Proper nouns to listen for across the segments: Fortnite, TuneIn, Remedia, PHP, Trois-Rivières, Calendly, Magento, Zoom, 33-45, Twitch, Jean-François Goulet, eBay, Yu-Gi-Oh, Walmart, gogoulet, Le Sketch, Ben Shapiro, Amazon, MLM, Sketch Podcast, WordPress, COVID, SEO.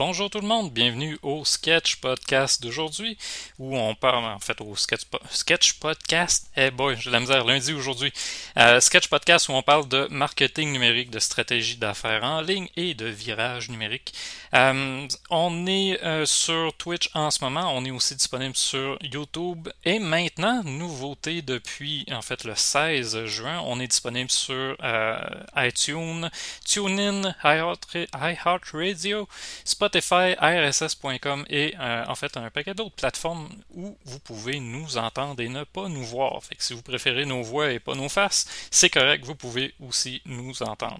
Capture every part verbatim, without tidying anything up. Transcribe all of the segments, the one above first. Bonjour tout le monde, bienvenue au Sketch Podcast d'aujourd'hui, où on parle, en fait, au Sketch, sketch Podcast, eh hey boy, j'ai de la misère, lundi aujourd'hui, euh, Sketch Podcast où on parle de marketing numérique, de stratégie d'affaires en ligne et de virage numérique. Euh, on est euh, sur Twitch en ce moment, on est aussi disponible sur YouTube, et maintenant, nouveauté depuis, en fait, le seize juin, on est disponible sur euh, iTunes, TuneIn, iHeart Radio, Spotify, Spotify, R S S point com et euh, en fait un paquet d'autres plateformes où vous pouvez nous entendre et ne pas nous voir. Fait que si vous préférez nos voix et pas nos faces, c'est correct, vous pouvez aussi nous entendre.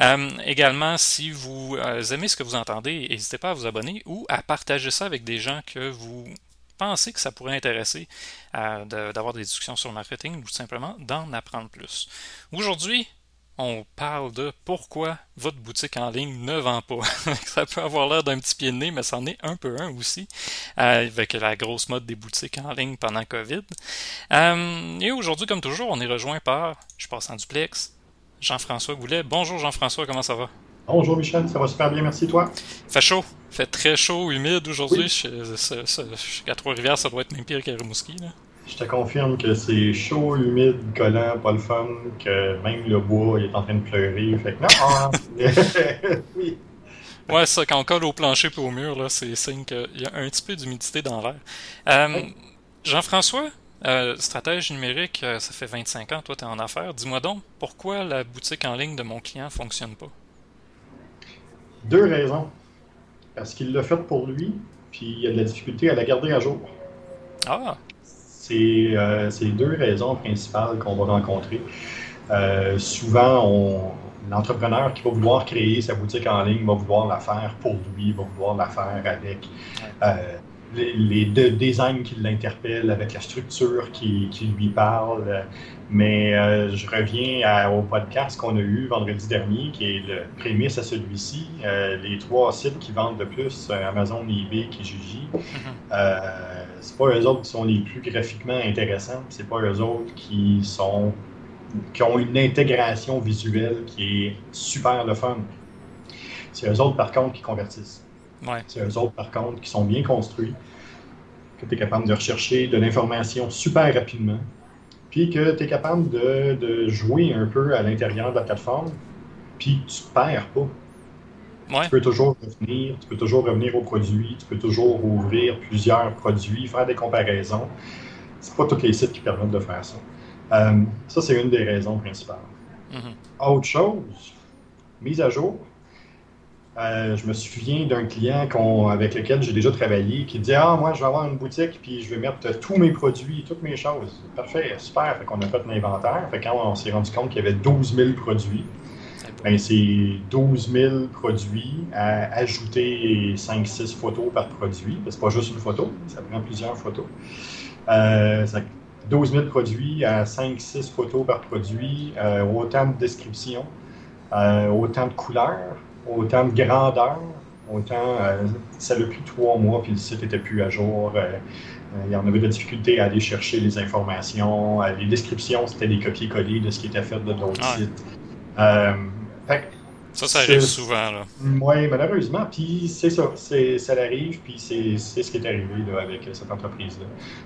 Euh, également, si vous euh, aimez ce que vous entendez, n'hésitez pas à vous abonner ou à partager ça avec des gens que vous pensez que ça pourrait intéresser euh, de, d'avoir des discussions sur le marketing ou simplement d'en apprendre plus. Aujourd'hui, on parle de pourquoi votre boutique en ligne ne vend pas. Ça peut avoir l'air d'un petit pied de nez, mais c'en est un peu un aussi, avec la grosse mode des boutiques en ligne pendant COVID. Euh, et aujourd'hui, comme toujours, on est rejoint par, je passe en duplex, Jean-François Goulet. Bonjour Jean-François, comment ça va? Bonjour Michel, ça va super bien, merci toi. Fait chaud, fait très chaud, humide aujourd'hui. Oui. À Trois-Rivières, ça doit être même pire qu'à Rimouski, là. Je te confirme que c'est chaud, humide, collant, pas le fun, que même le bois il est en train de pleurer. Fait que non! Oui. Ouais, ça, quand on colle au plancher et au mur, là, c'est signe qu'il y a un petit peu d'humidité dans l'air. Euh, oui. Jean-François, euh, stratège numérique, ça fait vingt-cinq ans, toi, tu es en affaires. Dis-moi donc, pourquoi la boutique en ligne de mon client ne fonctionne pas? Deux raisons. Parce qu'il l'a fait pour lui, puis il a de la difficulté à la garder à jour. Ah! C'est, euh, c'est deux raisons principales qu'on va rencontrer. Euh, souvent, on, l'entrepreneur qui va vouloir créer sa boutique en ligne va vouloir la faire pour lui, va vouloir la faire avec euh, les, les deux designs qui l'interpellent, avec la structure qui, qui lui parle. Mais euh, je reviens à, au podcast qu'on a eu vendredi dernier, qui est le prémisse à celui-ci. Euh, les trois sites qui vendent le plus, Amazon, eBay, Kijiji, mm-hmm. euh, c'est pas eux autres qui sont les plus graphiquement intéressants, c'est pas eux autres qui sont qui ont une intégration visuelle qui est super le fun. C'est eux autres, par contre, qui convertissent. Ouais. C'est eux autres, par contre, qui sont bien construits, que tu es capable de rechercher de l'information super rapidement, puis que tu es capable de, de jouer un peu à l'intérieur de la plateforme, puis tu perds pas. Ouais. Tu peux toujours revenir, tu peux toujours revenir aux produits, tu peux toujours ouvrir plusieurs produits, faire des comparaisons. C'est pas tous les sites qui permettent de faire ça. Euh, ça, c'est une des raisons principales. Mm-hmm. Autre chose, mise à jour. Euh, je me souviens d'un client qu'on, avec lequel j'ai déjà travaillé qui dit « Ah, moi, je vais avoir une boutique puis je vais mettre tous mes produits, toutes mes choses. » Parfait, super. Fait qu'on a fait un inventaire. Fait quand on s'est rendu compte qu'il y avait douze mille produits, ben, c'est douze mille produits à ajouter cinq six photos par produit. C'est pas juste une photo, ça prend plusieurs photos. Euh, douze mille produits à cinq six photos par produit, euh, autant de descriptions, euh, autant de couleurs, autant de grandeurs, autant. Euh, ça l'a pris trois mois puis le site n'était plus à jour. Euh, Il y en avait de la difficulté à aller chercher les informations. Euh, les descriptions, c'était des copier-coller de ce qui était fait de d'autres ah. sites. Euh, Fait, ça, ça arrive souvent, là. Oui, malheureusement, puis c'est ça, c'est, ça arrive, puis c'est, c'est ce qui est arrivé là, avec cette entreprise-là.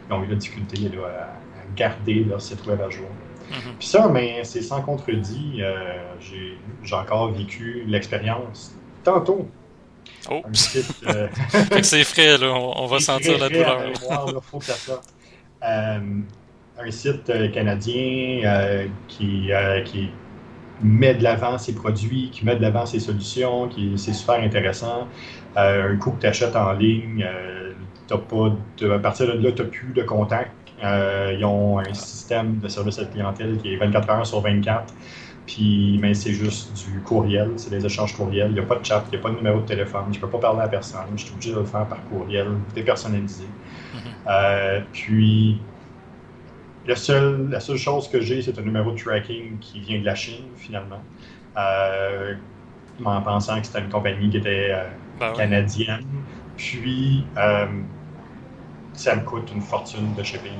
Ils ont eu la difficulté là, à garder leur site web à jour. Mm-hmm. Puis ça, mais c'est sans contredit, euh, j'ai, j'ai encore vécu l'expérience tantôt. Oh! Site, euh... fait que c'est frais, là, on, on va sentir la douleur. Il faut que ça sorte. Euh, un site canadien euh, qui... Euh, qui met de l'avant ses produits, qui met de l'avant ses solutions, qui, c'est super intéressant. Euh, un coup que tu achètes en ligne, euh, t'as pas de, à partir de là, tu n'as plus de contact. Euh, ils ont un système de service à la clientèle qui est vingt-quatre heures sur vingt-quatre. Puis, mais c'est juste du courriel, c'est des échanges courriels. Il n'y a pas de chat, il n'y a pas de numéro de téléphone. Je ne peux pas parler à personne. Je suis obligé de le faire par courriel, dépersonnalisé. Mm-hmm. Euh, puis... Le seul, la seule chose que j'ai, c'est un numéro de tracking qui vient de la Chine, finalement, euh, en pensant que c'était une compagnie qui était euh, ben canadienne. Oui. Puis, euh, ça me coûte une fortune de shipping.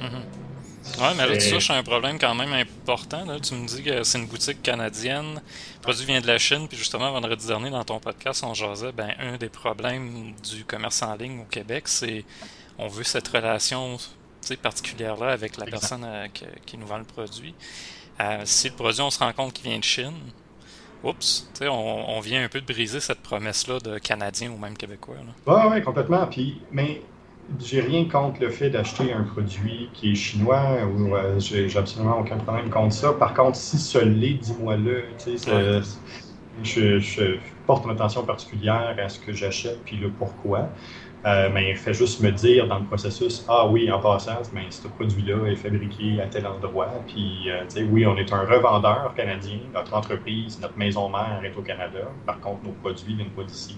Mm-hmm. Oui, mais là, tu touches un problème quand même important. Là. Tu me dis que c'est une boutique canadienne, le produit vient de la Chine, puis justement, vendredi dernier, dans ton podcast, on jasait, ben, un des problèmes du commerce en ligne au Québec, c'est on veut cette relation particulière-là avec la Exactement. personne euh, que, qui nous vend le produit. Euh, si le produit, on se rend compte qu'il vient de Chine, oups, on, on vient un peu de briser cette promesse-là de Canadien ou même Québécois. Oui, ouais, complètement. Puis, mais... j'ai rien contre le fait d'acheter un produit qui est chinois, ou euh, j'ai, j'ai absolument aucun problème contre ça. Par contre, si ce l'est, dis-moi-le. Tu sais, ça, je, je porte une attention particulière à ce que j'achète, puis le pourquoi. Euh, mais il fait juste me dire dans le processus, ah oui, en passant, mais ce produit-là est fabriqué à tel endroit. Puis, euh, tu sais, oui, on est un revendeur canadien, notre entreprise, notre maison mère est au Canada. Par contre, nos produits viennent pas d'ici.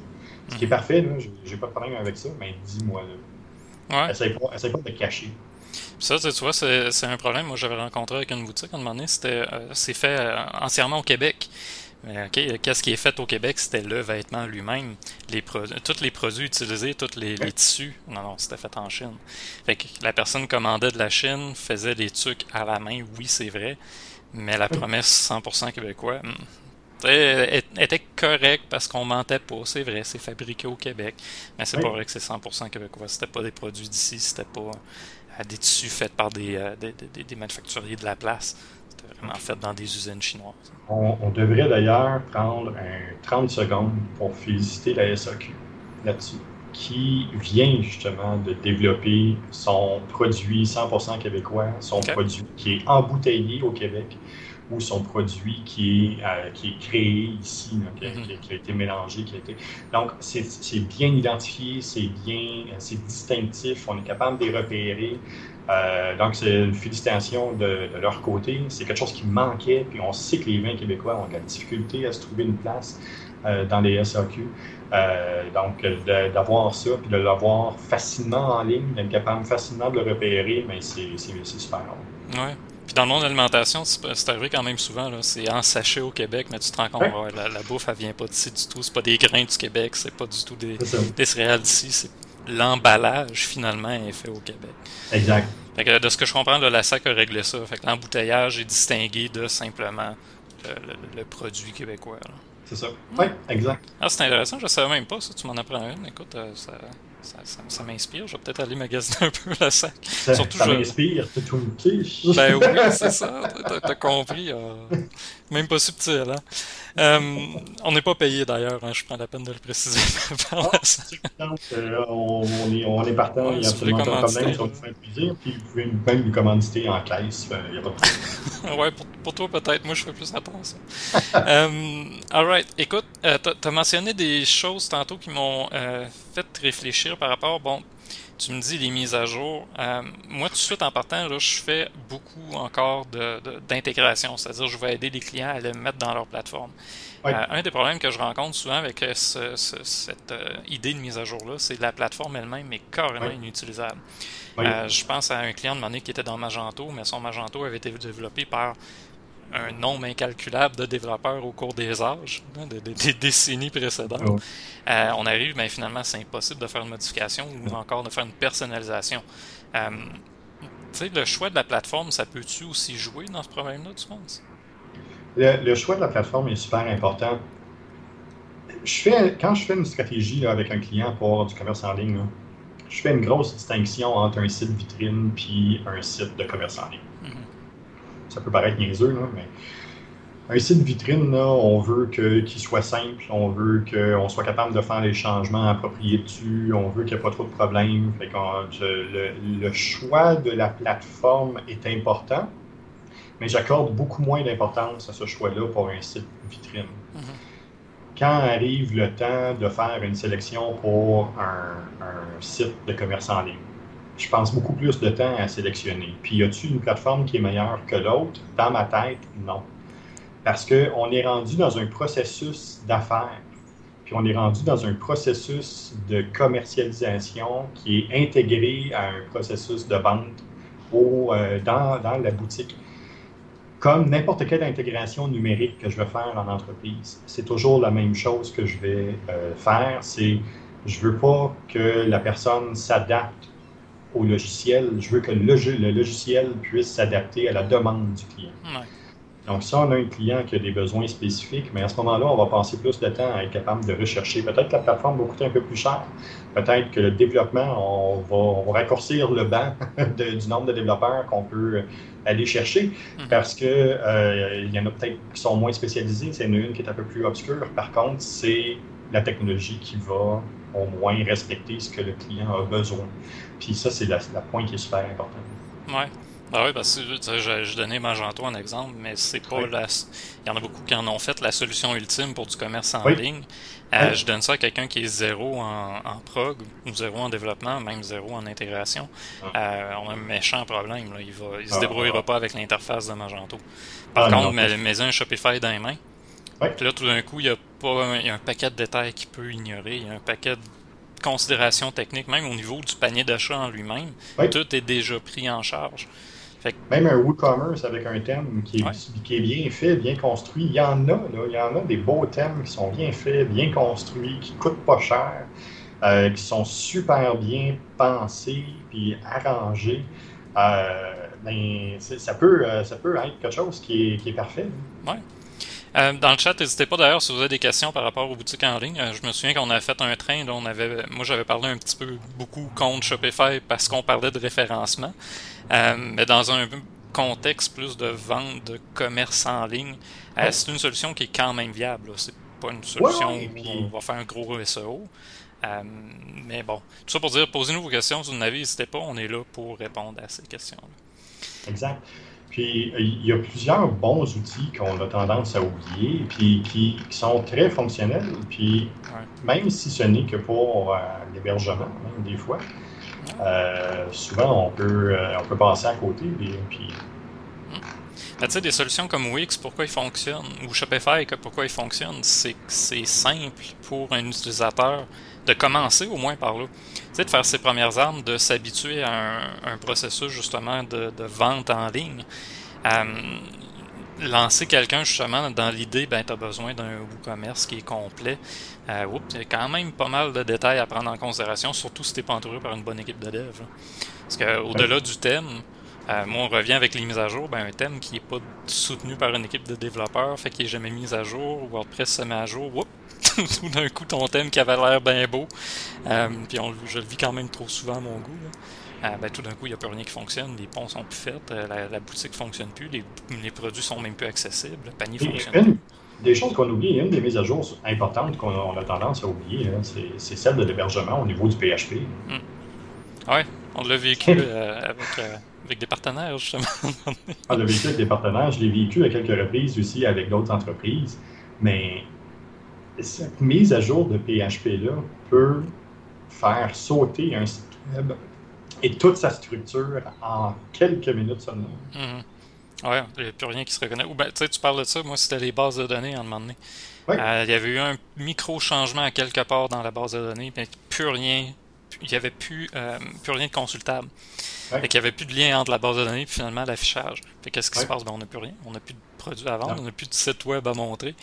Ce qui est parfait, là, j'ai, j'ai pas de problème avec ça, mais dis-moi-le. Ouais. Essaye pas, essaye pas de cacher. Ça, tu vois, c'est, c'est un problème. Moi, j'avais rencontré avec une boutique à un moment donné. C'était, euh, c'est fait euh, entièrement au Québec. Mais ok, qu'est-ce qui est fait au Québec? C'était le vêtement lui-même. Les pro- tous les produits utilisés, tous les, ouais. les tissus. Non, non, c'était fait en Chine. Fait que la personne commandait de la Chine, faisait des trucs à la main. Oui, c'est vrai. Mais la ouais. promesse cent pour cent québécois était correct parce qu'on mentait pas, c'est vrai, c'est fabriqué au Québec, mais c'est oui. pas vrai que c'est cent pour cent québécois, c'était pas des produits d'ici, c'était pas euh, des tissus faits par des, euh, des, des, des manufacturiers de la place, c'était vraiment fait dans des usines chinoises. On, on devrait d'ailleurs prendre un trente secondes pour féliciter la S A Q là-dessus, qui vient justement de développer son produit cent pour cent québécois, son okay. produit qui est embouteillé au Québec, ou son produit qui est, euh, qui est créé ici, là, qui, a, mm-hmm. qui a été mélangé. Qui a été... Donc, c'est, c'est bien identifié, c'est bien, c'est distinctif, on est capable de les repérer. Euh, donc, c'est une félicitation de, de leur côté. C'est quelque chose qui manquait, puis on sait que les vins québécois ont de la difficulté à se trouver une place euh, dans les S A Q. Euh, donc, de, d'avoir ça, puis de l'avoir facilement en ligne, d'être capable facilement de le repérer, mais c'est, c'est, c'est super long. Ouais. Puis dans le monde de l'alimentation, c'est arrivé quand même souvent, là, c'est en sachet au Québec, mais tu te rends compte, ouais. Ouais, la, la bouffe, elle vient pas d'ici du tout, c'est pas des grains du Québec, c'est pas du tout des, des céréales d'ici, c'est l'emballage, finalement, est fait au Québec. Exact. Fait que de ce que je comprends, là, la S A C a réglé ça, fait que l'embouteillage est distingué de simplement le, le, le produit québécois. Là. C'est ça, mmh. oui, exact. Ah, c'est intéressant, je savais même pas ça, tu m'en apprends une, écoute, ça... Ça, ça, ça m'inspire, je vais peut-être aller magasiner un peu la S A C. Ça, Surtout, ça je... m'inspire, c'est tout le Ben oui, c'est ça, t'as, t'as compris. Euh... Même pas subtil. Hein? Euh, on n'est pas payé d'ailleurs, hein? Je prends la peine de le préciser. Par la S A C. Euh, on, on, est, on est partant, ouais, il n'y a absolument pas de problème, ça va vous faire plaisir. Puis vous pouvez même nous commanditer en caisse, il n'y a pas de problème. Ouais, pour, pour toi peut-être, moi je fais plus attention. euh, Alright, écoute, euh, t'as, t'as mentionné des choses tantôt qui m'ont euh, fait réfléchir. Par rapport, bon, tu me dis les mises à jour. Euh, moi, tout de suite en partant, là, je fais beaucoup encore de, de, d'intégration, c'est-à-dire je vais aider les clients à le mettre dans leur plateforme. Oui. Euh, un des problèmes que je rencontre souvent avec ce, ce, cette euh, idée de mise à jour-là, c'est que la plateforme elle-même est carrément oui. inutilisable. Oui. Euh, je pense à un client de mon année qui était dans Magento, mais son Magento avait été développé par un nombre incalculable de développeurs au cours des âges, des, des, des décennies précédentes. Oh. Euh, on arrive, mais ben, finalement, c'est impossible de faire une modification ou encore de faire une personnalisation. Euh, tu sais, le choix de la plateforme, ça peut-tu aussi jouer dans ce problème-là, tu penses? Le, le choix de la plateforme est super important. Je fais, quand je fais une stratégie là, avec un client pour du commerce en ligne, là, je fais une grosse distinction entre un site vitrine puis un site de commerce en ligne. Mm-hmm. Ça peut paraître niaiseux, là, mais un site vitrine, là, on veut que, qu'il soit simple, on veut qu'on soit capable de faire les changements appropriés dessus, on veut qu'il n'y ait pas trop de problèmes. Fait qu'on, le, le choix de la plateforme est important, mais j'accorde beaucoup moins d'importance à ce choix-là pour un site vitrine. Mm-hmm. Quand arrive le temps de faire une sélection pour un, un site de commerce en ligne, je pense beaucoup plus de temps à sélectionner. Puis, y a-t-il une plateforme qui est meilleure que l'autre? Dans ma tête, non. Parce qu'on est rendu dans un processus d'affaires. Puis, on est rendu dans un processus de commercialisation qui est intégré à un processus de vente au, euh, dans, dans la boutique. Comme n'importe quelle intégration numérique que je vais faire en entreprise, c'est toujours la même chose que je vais euh, faire. C'est, je veux pas que la personne s'adapte au logiciel. Je veux que le, le logiciel puisse s'adapter à la demande du client. Ouais. Donc, si on a un client qui a des besoins spécifiques, mais à ce moment-là, on va passer plus de temps à être capable de rechercher. Peut-être que la plateforme va coûter un peu plus cher. Peut-être que le développement, on va, on va raccourcir le banc de, du nombre de développeurs qu'on peut aller chercher parce que euh, y en a peut-être qui sont moins spécialisés. C'est une, une qui est un peu plus obscure. Par contre, c'est la technologie qui va au moins respecter ce que le client a besoin. Puis ça, c'est la, la pointe qui est super importante. Ouais. Ah oui, parce que je donnais Magento en exemple, mais c'est pas oui. la. Il y en a beaucoup qui en ont fait la solution ultime pour du commerce en oui. ligne. Euh, oui. Je donne ça à quelqu'un qui est zéro en, en prog, ou zéro en développement, même zéro en intégration. Ah. Euh, on a un méchant problème. Là. Il va, il se ah, débrouillera ah. pas avec l'interface de Magento. Par ah, contre, mais, mais un Shopify dans les mains. Oui. Puis là, tout d'un coup, il y a pas un, il y a un paquet de détails qu'il peut ignorer. Il y a un paquet de considérations techniques, même au niveau du panier d'achat en lui-même. Oui. Tout est déjà pris en charge. Fait que... Même un WooCommerce avec un thème qui est, ouais. qui est bien fait, bien construit, il y en a, là, il y en a des beaux thèmes qui sont bien faits, bien construits, qui ne coûtent pas cher, euh, qui sont super bien pensés puis arrangés. Euh, ben, ça, peut, euh, ça peut être quelque chose qui est, qui est parfait. Oui. Euh, dans le chat, n'hésitez pas d'ailleurs si vous avez des questions par rapport aux boutiques en ligne. Euh, je me souviens qu'on a fait un train, là, on avait, moi j'avais parlé un petit peu beaucoup contre Shopify parce qu'on parlait de référencement, euh, mais dans un contexte plus de vente de commerce en ligne, euh, c'est une solution qui est quand même viable. Là. C'est pas une solution ouais, ouais, puis... où on va faire un gros S E O. Euh, mais bon, tout ça pour dire, posez-nous vos questions, si vous en avez, n'hésitez pas, on est là pour répondre à ces questions-là. Exact. Puis, il y a plusieurs bons outils qu'on a tendance à oublier, puis qui, qui sont très fonctionnels, puis ouais. même si ce n'est que pour euh, l'hébergement, même des fois, euh, souvent on peut, euh, on peut passer à côté. Puis, puis... Ben, tu sais, des solutions comme Wix, pourquoi ils fonctionnent, ou Shopify, pourquoi ils fonctionnent, c'est que c'est simple pour un utilisateur de commencer au moins par là. Tu sais, de faire ses premières armes, de s'habituer à un, un processus justement de, de vente en ligne. Euh, lancer quelqu'un justement dans l'idée, ben tu as besoin d'un WooCommerce qui est complet. Euh, oups, il y a quand même pas mal de détails à prendre en considération, surtout si tu es pas entouré par une bonne équipe de dev. Là. Parce qu'au-delà du thème, euh, moi on revient avec les mises à jour, ben un thème qui n'est pas soutenu par une équipe de développeurs, fait qu'il n'est jamais mis à jour, WordPress se met à jour, oups. Tout d'un coup, ton thème qui avait l'air bien beau, euh, puis on, je le vis quand même trop souvent à mon goût, là. Euh, ben, tout d'un coup, il n'y a plus rien qui fonctionne, les ponts sont plus faits, euh, la, la boutique ne fonctionne plus, les, les produits sont même plus accessibles, le panier et fonctionne une, plus. Des choses qu'on oublie, une des mises à jour importantes qu'on on a tendance à oublier, hein, c'est, c'est celle de l'hébergement au niveau du P H P. Mmh. Oui, on l'a vécu euh, avec... Euh, avec des partenaires, justement. On l'a vécu avec des partenaires, je l'ai vécu à quelques reprises aussi avec d'autres entreprises, mais... Cette mise à jour de P H P-là peut faire sauter un site web et toute sa structure en quelques minutes seulement. Mmh. Ouais, il n'y a plus rien qui se reconnaît. Ou ben, tu sais, tu parles de ça, moi, c'était les bases de données, à un moment donné. Il oui. euh, y avait eu un micro-changement à quelque part dans la base de données, mais plus rien, il n'y avait plus, euh, plus rien de consultable. Oui. Fait qu'il n'y avait plus de lien entre la base de données et finalement l'affichage. Fait qu'est-ce qui oui. se passe? Ben, on n'a plus rien, on n'a plus de produits à vendre, non. on n'a plus de site web à montrer.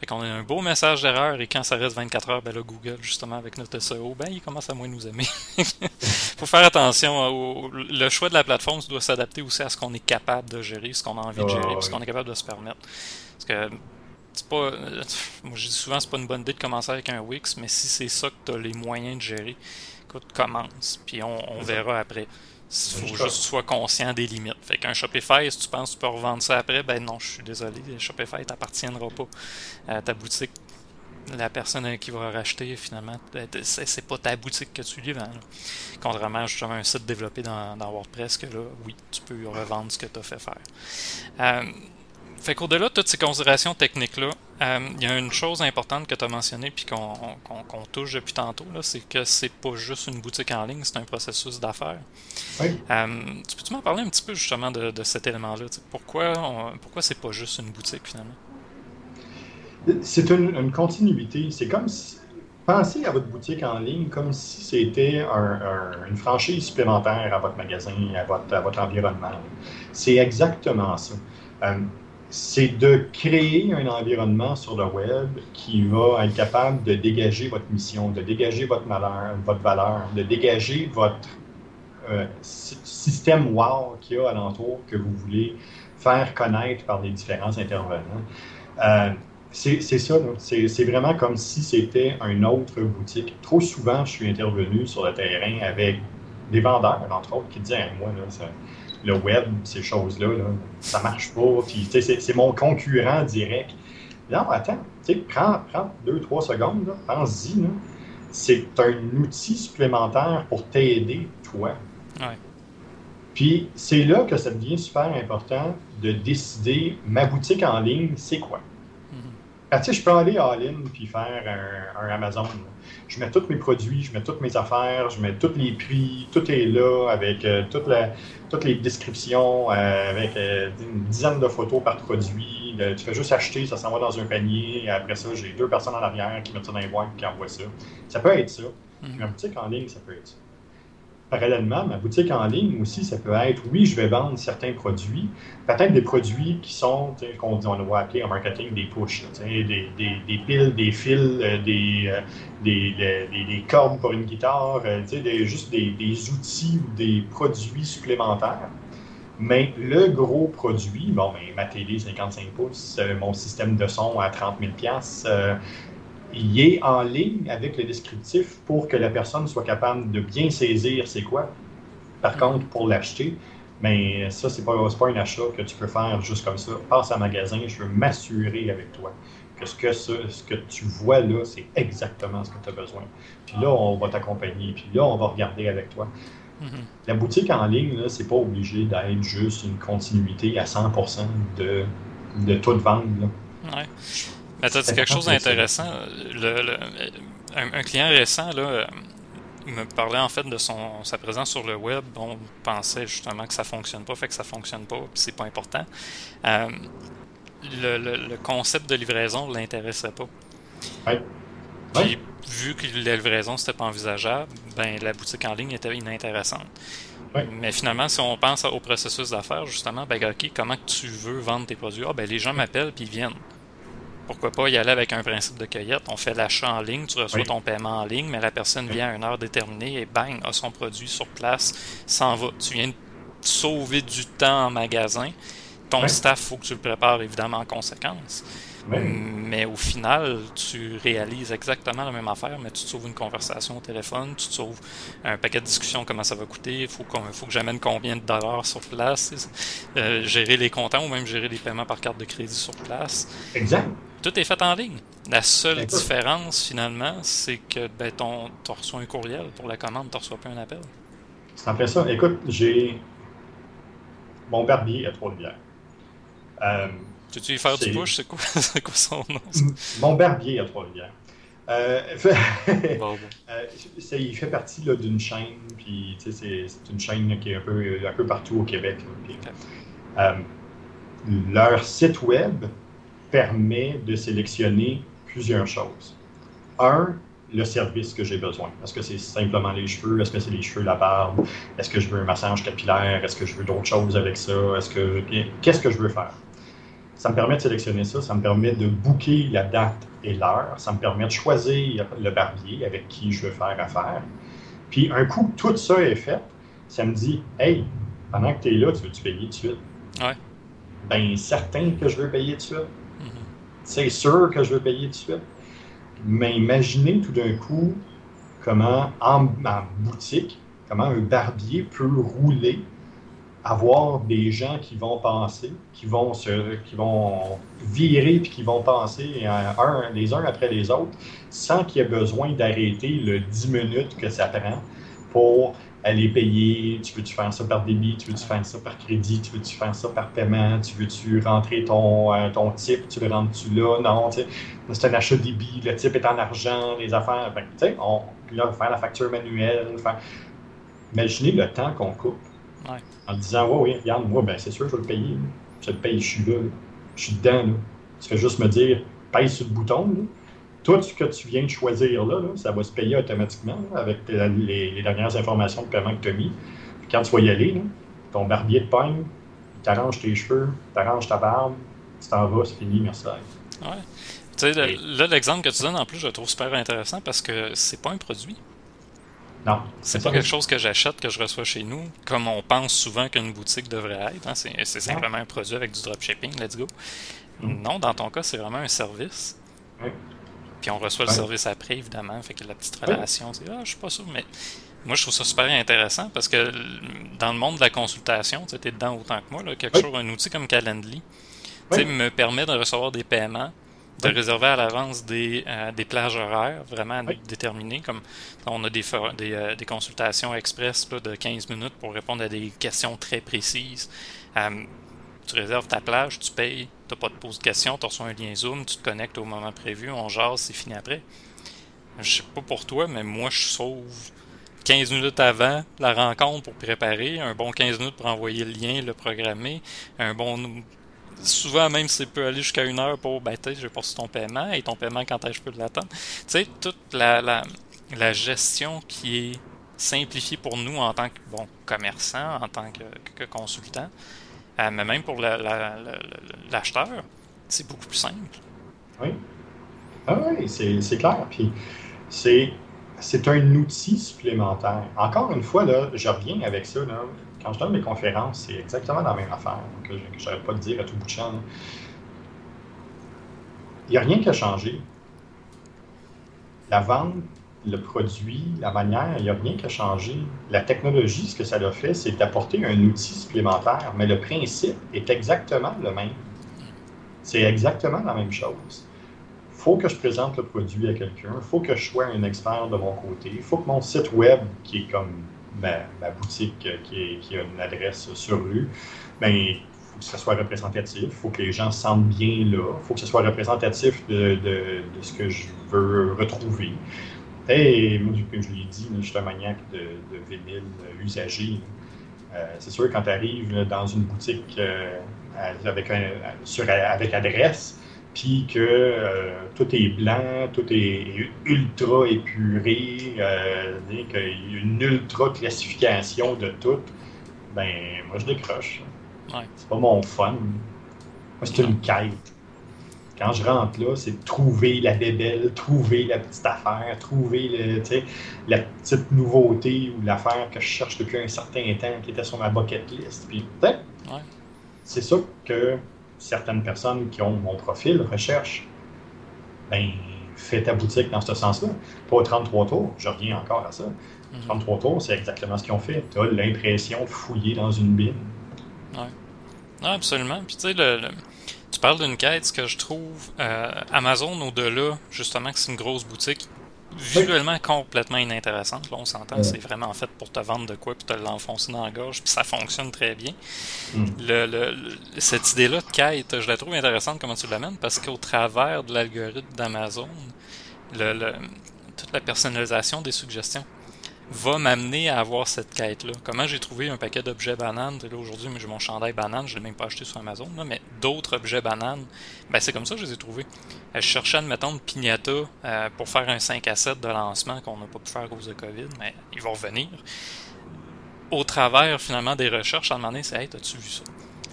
Fait qu'on a un beau message d'erreur et quand ça reste vingt-quatre heures, ben là, Google, justement, avec notre S E O, ben il commence à moins nous aimer. Faut faire attention. Au, au, le choix de la plateforme doit s'adapter aussi à ce qu'on est capable de gérer, ce qu'on a envie oh, de gérer, oui. puis ce qu'on est capable de se permettre. Parce que c'est pas. Euh, moi, je dis souvent, c'est pas une bonne idée de commencer avec un Wix, mais si c'est ça que tu as les moyens de gérer, écoute, commence, puis on, on verra après. Il faut juste que tu sois conscient des limites. Fait qu'un Shopify, si tu penses que tu peux revendre ça après, ben non, je suis désolé, Shopify ne t'appartiendra pas à ta boutique. La personne qui va racheter, finalement, c'est pas ta boutique que tu lui vends. Là. Contrairement justement à un site développé dans, dans WordPress, que là, oui, tu peux revendre ce que tu as fait faire. Euh, fait qu'au-delà de toutes ces considérations techniques-là, euh, il y a une chose importante que tu as mentionnée puis qu'on, on, qu'on, qu'on touche depuis tantôt, là, c'est que c'est pas juste une boutique en ligne, c'est un processus d'affaires. Oui. Euh, tu peux-tu m'en parler un petit peu justement de, de cet élément-là? Pourquoi, on, pourquoi c'est pas juste une boutique finalement? C'est une, une continuité. C'est comme si... Pensez à votre boutique en ligne comme si c'était un, un, une franchise supplémentaire à votre magasin, à votre, à votre environnement. C'est exactement ça. Euh, C'est de créer un environnement sur le web qui va être capable de dégager votre mission, de dégager votre valeur, votre valeur, de dégager votre euh, système wow qu'il y a alentour que vous voulez faire connaître par les différents intervenants. Euh, c'est, c'est ça, c'est, c'est vraiment comme si c'était une autre boutique. Trop souvent, je suis intervenu sur le terrain avec des vendeurs, entre autres, qui disaient hey, « moi, là, ça, le web, ces choses-là, là, ça marche pas, puis c'est, c'est mon concurrent direct. » Non, attends, prends, prends deux, trois secondes, là, pense-y, là. C'est un outil supplémentaire pour t'aider, toi. Ouais. Puis, c'est là que ça devient super important de décider, ma boutique en ligne, c'est quoi? Mm-hmm. Ah, tu sais, je peux aller all-in puis faire un, un Amazon. Là. Je mets tous mes produits, je mets toutes mes affaires, je mets tous les prix, tout est là, avec euh, toute la, toutes les descriptions, euh, avec euh, une dizaine de photos par produit. De, tu fais juste acheter, ça s'en va dans un panier. Après ça, j'ai deux personnes en arrière qui mettent ça dans les boîtes et qui envoient ça. Ça peut être ça. Mm-hmm. Ma boutique en ligne, ça peut être ça. Parallèlement, ma boutique en ligne aussi, ça peut être, oui, je vais vendre certains produits, peut-être des produits qui sont, qu'on dit, on va appeler en marketing des pushes, des, des, des piles, des fils, des, des, des, des, des cordes pour une guitare, des, juste des, des outils ou des produits supplémentaires. Mais le gros produit, bon, ben, ma télé cinquante-cinq pouces, mon système de son à trente mille dollars, euh, il est en ligne avec le descriptif pour que la personne soit capable de bien saisir c'est quoi. Par contre, pour l'acheter, mais ça, c'est pas, c'est pas un achat que tu peux faire juste comme ça. Passe à un magasin, je veux m'assurer avec toi que ce que, ça, ce que tu vois là, c'est exactement ce que tu as besoin. Puis là, on va t'accompagner, puis là, on va regarder avec toi. Mm-hmm. La boutique en ligne, là, c'est pas obligé d'être juste une continuité à cent pour cent de, de toute vente. Là. Ouais. Mais tu as dit quelque chose d'intéressant. Le, le, un, un client récent là, me parlait en fait de son, sa présence sur le web. On pensait justement que ça ne fonctionne pas, fait que ça ne fonctionne pas, puis c'est pas important. Euh, le, le, le concept de livraison ne l'intéressait pas. Oui. Puis, vu que la livraison, c'était pas envisageable, ben la boutique en ligne était inintéressante. Oui. Mais finalement, si on pense au processus d'affaires, justement, ben OK, comment tu veux vendre tes produits? Ah, ben les gens m'appellent puis ils viennent. Pourquoi pas y aller avec un principe de cueillette? On fait l'achat en ligne, tu reçois oui. ton paiement en ligne, mais la personne oui. vient à une heure déterminée et bang, a son produit sur place, s'en va. Tu viens de sauver du temps en magasin. Ton oui. staff, il faut que tu le prépares évidemment en conséquence. Oui. Mais au final, tu réalises exactement la même affaire, mais tu te sauves une conversation au téléphone, tu te sauves un paquet de discussions, comment ça va coûter, il faut, faut que j'amène combien de dollars sur place, euh, gérer les comptants ou même gérer les paiements par carte de crédit sur place. Exact. Tout est fait en ligne. La seule D'accord. différence, finalement, c'est que ben, ton, tu reçois un courriel pour la commande, tu ne reçois pas un appel. C'est en fait ça. Écoute, j'ai mon barbier à Trois-Rivières. Euh, tu veux y faire c'est... du push? C'est quoi, c'est quoi son nom? Mon barbier à Trois-Rivières. Euh, fait... bon, bon. euh, c'est, il fait partie là, d'une chaîne, puis c'est, c'est une chaîne là, qui est un peu, un peu partout au Québec. Là, puis, okay. euh, leur site web permet de sélectionner plusieurs choses. Un, le service que j'ai besoin. Est-ce que c'est simplement les cheveux? Est-ce que c'est les cheveux, la barbe? Est-ce que je veux un massage capillaire? Est-ce que je veux d'autres choses avec ça? Est-ce que Qu'est-ce que je veux faire? Ça me permet de sélectionner ça. Ça me permet de booker la date et l'heure. Ça me permet de choisir le barbier avec qui je veux faire affaire. Puis, un coup que tout ça est fait, ça me dit « Hey, pendant que tu es là, tu veux-tu payer tout de suite? » Ouais. Bien, certain que je veux payer tout de suite. C'est sûr que je veux payer tout de suite. Mais imaginez tout d'un coup comment, en, en boutique, comment un barbier peut rouler, avoir des gens qui vont penser, qui vont se, qui vont virer puis qui vont penser un, un, les uns après les autres sans qu'il y ait besoin d'arrêter le dix minutes que ça prend pour aller payer, tu veux-tu faire ça par débit, tu veux-tu faire ça par crédit, tu veux-tu faire ça par paiement, tu veux-tu rentrer ton, euh, ton type, tu le rentres-tu là, non, tu sais, c'est un achat débit, le type est en argent, les affaires, ben, tu sais, on là, faire la facture manuelle, faire... Imaginez le temps qu'on coupe ouais. en disant, ouais, oui, regarde, moi, ben c'est sûr, je vais le payer, je le paye, je suis là, là, je suis dedans, là, tu fais juste me dire, pèse sur le bouton, là. Tout ce que tu viens de choisir là, là ça va se payer automatiquement là, avec tes, les, les dernières informations de paiement que tu as mis. Puis quand tu vas y aller, là, ton barbier te pogne, il t'arrange tes cheveux, il t'arrange ta barbe, tu t'en vas, c'est fini, merci. Ouais. Tu sais, là, l'exemple que tu donnes, en plus, je le trouve super intéressant parce que c'est pas un produit. Non. C'est, c'est pas quelque chose que j'achète, que je reçois chez nous, comme on pense souvent qu'une boutique devrait être. Hein. C'est, c'est simplement un produit avec du dropshipping, let's go. Mm. Non, dans ton cas, c'est vraiment un service. Oui. Puis on reçoit le oui. service après, évidemment. Fait que la petite relation, oui. c'est ah, je suis pas sûr, mais. Moi, je trouve ça super intéressant parce que dans le monde de la consultation, tu es dedans autant que moi, là, quelque oui. chose, un outil comme Calendly oui. me permet de recevoir des paiements, de oui. réserver à l'avance des, euh, des plages horaires vraiment oui. déterminées. Comme on a des, des, euh, des consultations express là, de quinze minutes pour répondre à des questions très précises. Euh, tu réserves ta plage, tu payes, tu n'as pas de pause de questions, tu reçois un lien Zoom, tu te connectes au moment prévu, on jase, c'est fini après. Je sais pas pour toi, mais moi, je sauve quinze minutes avant la rencontre pour préparer, un bon quinze minutes pour envoyer le lien, le programmer, un bon... Souvent, même, ça peut aller jusqu'à une heure pour, ben, tu sais, je passe ton paiement, et ton paiement, quand est-ce que je peux l'attendre? Tu sais, toute la, la, la gestion qui est simplifiée pour nous en tant que, bon, commerçant, en tant que, que, que consultant, euh, mais même pour la, la, la, la, l'acheteur, c'est beaucoup plus simple. Oui. Ah oui, c'est, c'est clair. Puis, c'est... C'est un outil supplémentaire. Encore une fois, là, je reviens avec ça. Là. Quand je donne mes conférences, c'est exactement la même affaire que je n'arrête pas de dire à tout bout de champ. Il n'y a rien qui a changé. La vente, le produit, la manière, il n'y a rien qui a changé. La technologie, ce que ça a fait, c'est d'apporter un outil supplémentaire, mais le principe est exactement le même. C'est exactement la même chose. Il faut que je présente le produit à quelqu'un, il faut que je sois un expert de mon côté, il faut que mon site web, qui est comme ma, ma boutique, qui, est, qui a une adresse sur rue, bien, il faut que ça soit représentatif, il faut que les gens se sentent bien là, il faut que ce soit représentatif de, de, de ce que je veux retrouver. Et moi, comme je l'ai dit, je suis un maniaque de, de vinyle usagé. Euh, c'est sûr, quand tu arrives dans une boutique euh, avec, un, sur, avec adresse, puis que euh, tout est blanc, tout est ultra épuré, euh, qu'il y a une ultra classification de tout, ben moi je décroche. Ouais. C'est pas mon fun. Moi c'est une quête. Quand je rentre là, c'est trouver la bébelle, trouver la petite affaire, trouver le, la petite nouveauté ou l'affaire que je cherche depuis un certain temps qui était sur ma bucket list. Puis ouais. c'est ça que certaines personnes qui ont mon profil, recherche, ben fais ta boutique dans ce sens-là. Pas au trente-trois tours, je reviens encore à ça. Mm-hmm. trente-trois tours, c'est exactement ce qu'ils ont fait. Tu as l'impression de fouiller dans une bine. Oui, ouais, absolument. Puis tu sais, le, le, tu parles d'une quête, ce que je trouve, euh, Amazon, au-delà, justement, que c'est une grosse boutique, visuellement complètement inintéressante. Là, on s'entend, c'est vraiment en fait pour te vendre de quoi puis te l'enfoncer dans la gorge, puis ça fonctionne très bien. Mm. Le, le, cette idée-là de quête, je la trouve intéressante comment tu l'amènes, parce qu'au travers de l'algorithme d'Amazon, le, le, toute la personnalisation des suggestions va m'amener à avoir cette quête-là. Comment j'ai trouvé un paquet d'objets bananes, là aujourd'hui j'ai mon chandail banane, je ne l'ai même pas acheté sur Amazon, là, mais d'autres objets bananes, ben c'est comme ça que je les ai trouvés. Je cherchais, admettons, une piñata euh, pour faire un cinq à sept de lancement qu'on n'a pas pu faire à cause de COVID, mais ils vont revenir. Au travers, finalement, des recherches, à un moment donné, c'est « Hey, t'as-tu vu ça?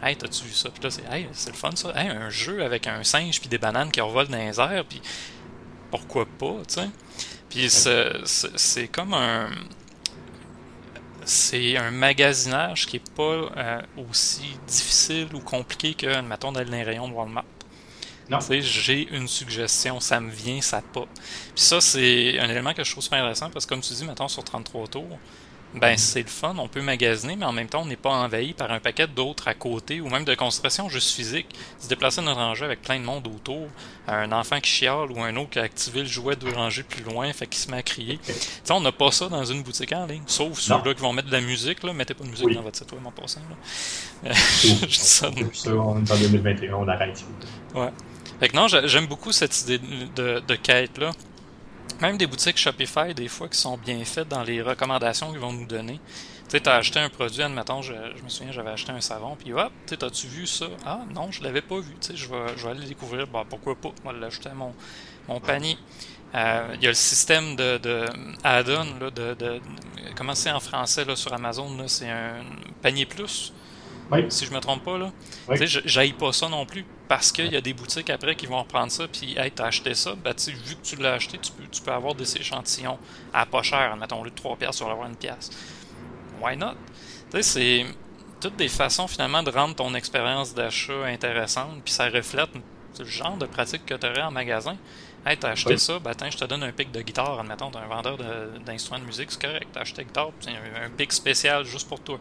Hey, t'as-tu vu ça? » Puis là, c'est « Hey, c'est le fun ça! Hey, un jeu avec un singe puis des bananes qui revolent dans les airs, puis pourquoi pas, tu sais? » Puis c'est, c'est, c'est comme un... C'est un magasinage qui est pas euh, aussi difficile ou compliqué que, admettons, d'aller dans les rayons de Walmart. Non. Tu sais, j'ai une suggestion, ça me vient, ça pop. Puis ça, c'est un élément que je trouve super intéressant parce que, comme tu dis, mettons, sur trente-trois tours, ben c'est le fun, on peut magasiner, mais en même temps, on n'est pas envahi par un paquet d'autres à côté, ou même de concentration juste physique. Se déplacer dans une rangée avec plein de monde autour, un enfant qui chiale ou un autre qui a activé le jouet de rangée plus loin, fait qu'il se met à crier. Tu sais, on n'a pas ça dans une boutique en ligne, sauf ceux-là qui vont mettre de la musique, là. Mettez pas de musique oui. dans votre site web en passant. Là. Je dis ça. On est en deux mille vingt et un, on arrête. Ouais. Fait que non, j'aime beaucoup cette idée de, de quête-là. Même des boutiques Shopify, des fois, qui sont bien faites dans les recommandations qu'ils vont nous donner. Tu sais, t'as acheté un produit, admettons, je, je me souviens, j'avais acheté un savon, puis hop, tu sais, t'as-tu vu ça? Ah, non, je l'avais pas vu, tu sais, je vais, je vais aller découvrir, bah, pourquoi pas, moi, l'ajouter à mon, mon panier. Il euh, y a le système de, de add-on, là, de, de, de, comment c'est en français, là, sur Amazon, là, c'est un panier plus. oui. si je me trompe pas, là. Oui. Tu sais, j'haïs pas ça non plus, parce qu'il y a des boutiques après qui vont reprendre ça, puis, hey, t'as acheté ça, ben, tu sais, vu que tu l'as acheté, tu peux, tu peux avoir des échantillons à pas cher, mettons, le trois piastres, tu vas l'avoir une piastre. Why not? Tu sais, c'est toutes des façons, finalement, de rendre ton expérience d'achat intéressante, puis ça reflète le genre de pratique que tu aurais en magasin. Hey, t'as acheté oui. ça, ben attends, je te donne un pic de guitare, admettons, t'es un vendeur de, d'instruments de musique, c'est correct, t'as acheté une guitare, c'est un, un pic spécial juste pour toi.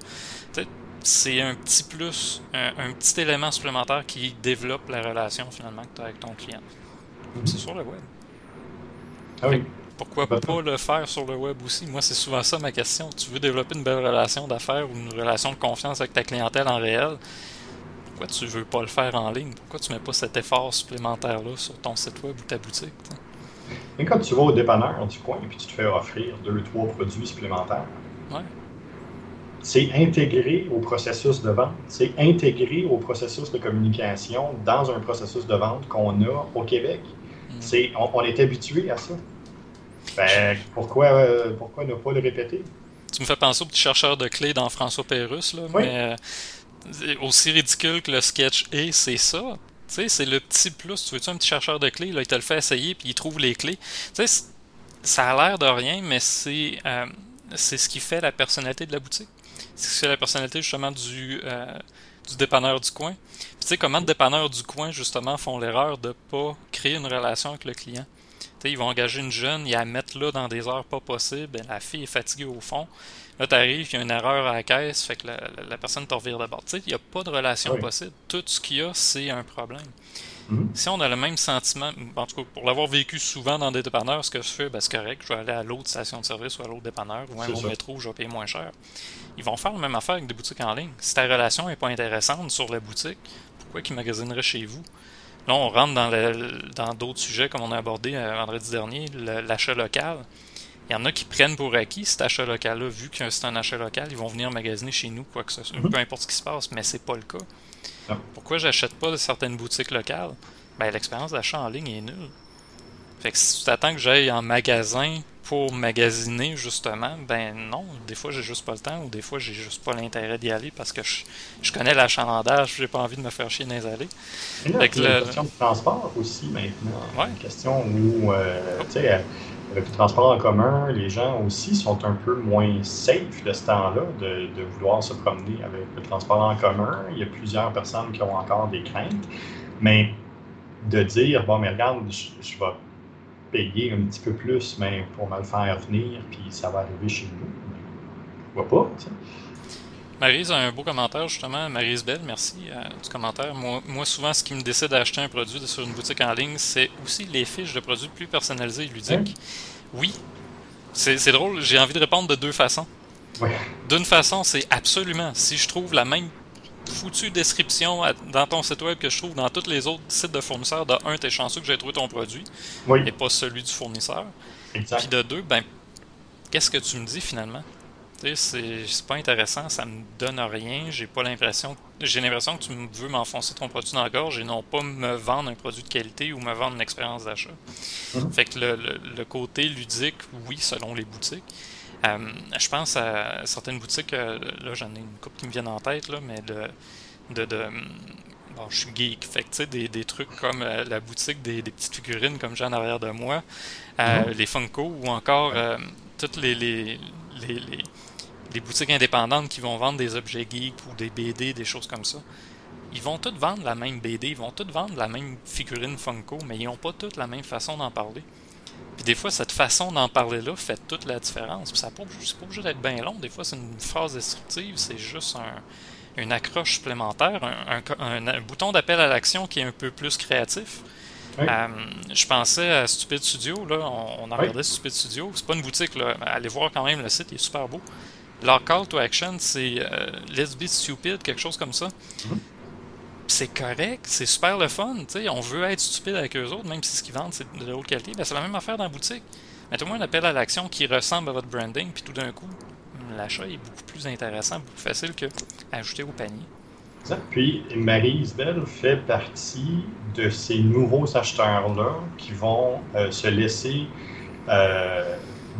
T'sais, c'est un petit plus, un, un petit élément supplémentaire qui développe la relation finalement que t'as avec ton client. Mm-hmm. C'est sur le web. Ah oui. Pourquoi bah, pas le faire sur le web aussi? Moi, c'est souvent ça ma question. Tu veux développer une belle relation d'affaires ou une relation de confiance avec ta clientèle en réel? Pourquoi tu veux pas le faire en ligne? Pourquoi tu mets pas cet effort supplémentaire-là sur ton site web ou ta boutique? T'sais? Mais quand tu vas au dépanneur du coin et tu te fais offrir deux, trois produits supplémentaires, ouais. c'est intégré au processus de vente, c'est intégré au processus de communication dans un processus de vente qu'on a au Québec. Mmh. C'est, on, on est habitué à ça. Ben, pourquoi, euh, pourquoi ne pas le répéter? Tu me fais penser au petit chercheur de clés dans François Pérusse, là, oui. mais... Euh... Aussi ridicule que le sketch est, c'est ça. Tu sais, c'est le petit plus. Tu veux-tu un petit chercheur de clés? Là, il te le fait essayer puis il trouve les clés. Tu sais, ça a l'air de rien, mais c'est, euh, c'est ce qui fait la personnalité de la boutique. C'est ce qui fait la personnalité, justement, du, euh, du dépanneur du coin. Puis tu sais, comment le dépanneur du coin, justement, font l'erreur de pas créer une relation avec le client. Tu sais, ils vont engager une jeune, ils la mettent là dans des heures pas possibles, et la fille est fatiguée au fond. Là, t'arrives, il y a une erreur à la caisse, fait que la, la, la personne te revire de bord. Tu sais, il n'y a pas de relation oui. possible. Tout ce qu'il y a, c'est un problème. Mm-hmm. Si on a le même sentiment, en tout cas, pour l'avoir vécu souvent dans des dépanneurs, ce que je fais, ben, c'est correct, je vais aller à l'autre station de service ou à l'autre dépanneur, ou même au métro, je vais payer moins cher. Ils vont faire la même affaire avec des boutiques en ligne. Si ta relation n'est pas intéressante sur la boutique, pourquoi qu'ils magasineraient chez vous? Là, on rentre dans, le, dans d'autres sujets, comme on a abordé euh, vendredi dernier, le, l'achat local. Il y en a qui prennent pour acquis cet achat local-là, vu que c'est un achat local, ils vont venir magasiner chez nous, quoi que ce soit, peu importe ce qui se passe, mais c'est pas le cas. Non. Pourquoi j'achète pas de certaines boutiques locales? Ben, l'expérience d'achat en ligne est nulle. Fait que si tu t'attends que j'aille en magasin pour magasiner, justement, ben non, des fois j'ai juste pas le temps, ou des fois j'ai juste pas l'intérêt d'y aller parce que je, je connais l'achalandage, j'ai pas envie de me faire chier dans les allées. Mais là, c'est le... une question de transport aussi maintenant. Ouais. Une question où, euh, tu sais... Avec le transport en commun, les gens aussi sont un peu moins safe de ce temps-là de, de vouloir se promener avec le transport en commun. Il y a plusieurs personnes qui ont encore des craintes, mais de dire, bon, mais regarde, je, je vais payer un petit peu plus mais pour me le faire venir, puis ça va arriver chez nous. Pourquoi pas, tu sais. Maryse a un beau commentaire, justement. Maryse Belle, merci euh, du commentaire. Moi, moi, souvent, ce qui me décide d'acheter un produit sur une boutique en ligne, c'est aussi les fiches de produits plus personnalisées et ludiques. Oui. C'est, c'est drôle, j'ai envie de répondre de deux façons. Ouais. D'une façon, c'est absolument. Si je trouve la même foutue description à, dans ton site web que je trouve dans tous les autres sites de fournisseurs, de un, t'es chanceux que j'ai trouvé ton produit, oui. et pas celui du fournisseur. Exact. Puis de deux, ben, qu'est-ce que tu me dis, finalement? C'est, c'est pas intéressant, ça me donne rien, j'ai pas l'impression, j'ai l'impression que tu veux m'enfoncer ton produit dans la gorge et non pas me vendre un produit de qualité ou me vendre une expérience d'achat. Mm-hmm. Fait que le, le, le côté ludique, oui, selon les boutiques. Euh, je pense à certaines boutiques, euh, là j'en ai une couple qui me viennent en tête, là, mais de... de, de bon, je suis geek, fait que tu sais, des, des trucs comme euh, la boutique des, des petites figurines comme j'ai en arrière de moi, euh, mm-hmm. les Funko ou encore euh, toutes les... les, les, les des boutiques indépendantes qui vont vendre des objets geeks ou des B D, des choses comme ça. Ils vont tous vendre la même B D, ils vont tous vendre la même figurine Funko, mais ils n'ont pas toutes la même façon d'en parler. Puis des fois, cette façon d'en parler-là fait toute la différence. Puis ça pas, c'est pas obligé d'être bien long. Des fois, c'est une phrase descriptive, c'est juste un, une accroche supplémentaire, un, un, un, un bouton d'appel à l'action qui est un peu plus créatif. Oui. Euh, je pensais à Stupid Studio, là, on, on en oui. regardait Stupid Studio. C'est pas une boutique, là. Allez voir quand même le site, il est super beau. Leur call to action, c'est euh, « let's be stupid », quelque chose comme ça. Mm-hmm. C'est correct, c'est super le fun, tu sais, on veut être stupide avec eux autres, même si ce qu'ils vendent, c'est de haute qualité. Ben, c'est la même affaire dans la boutique. Mettez-moi un appel à l'action qui ressemble à votre branding, puis tout d'un coup, l'achat est beaucoup plus intéressant, beaucoup plus facile qu'ajouter au panier. Ça, puis Marie Isabelle fait partie de ces nouveaux acheteurs-là qui vont euh, se laisser... Euh,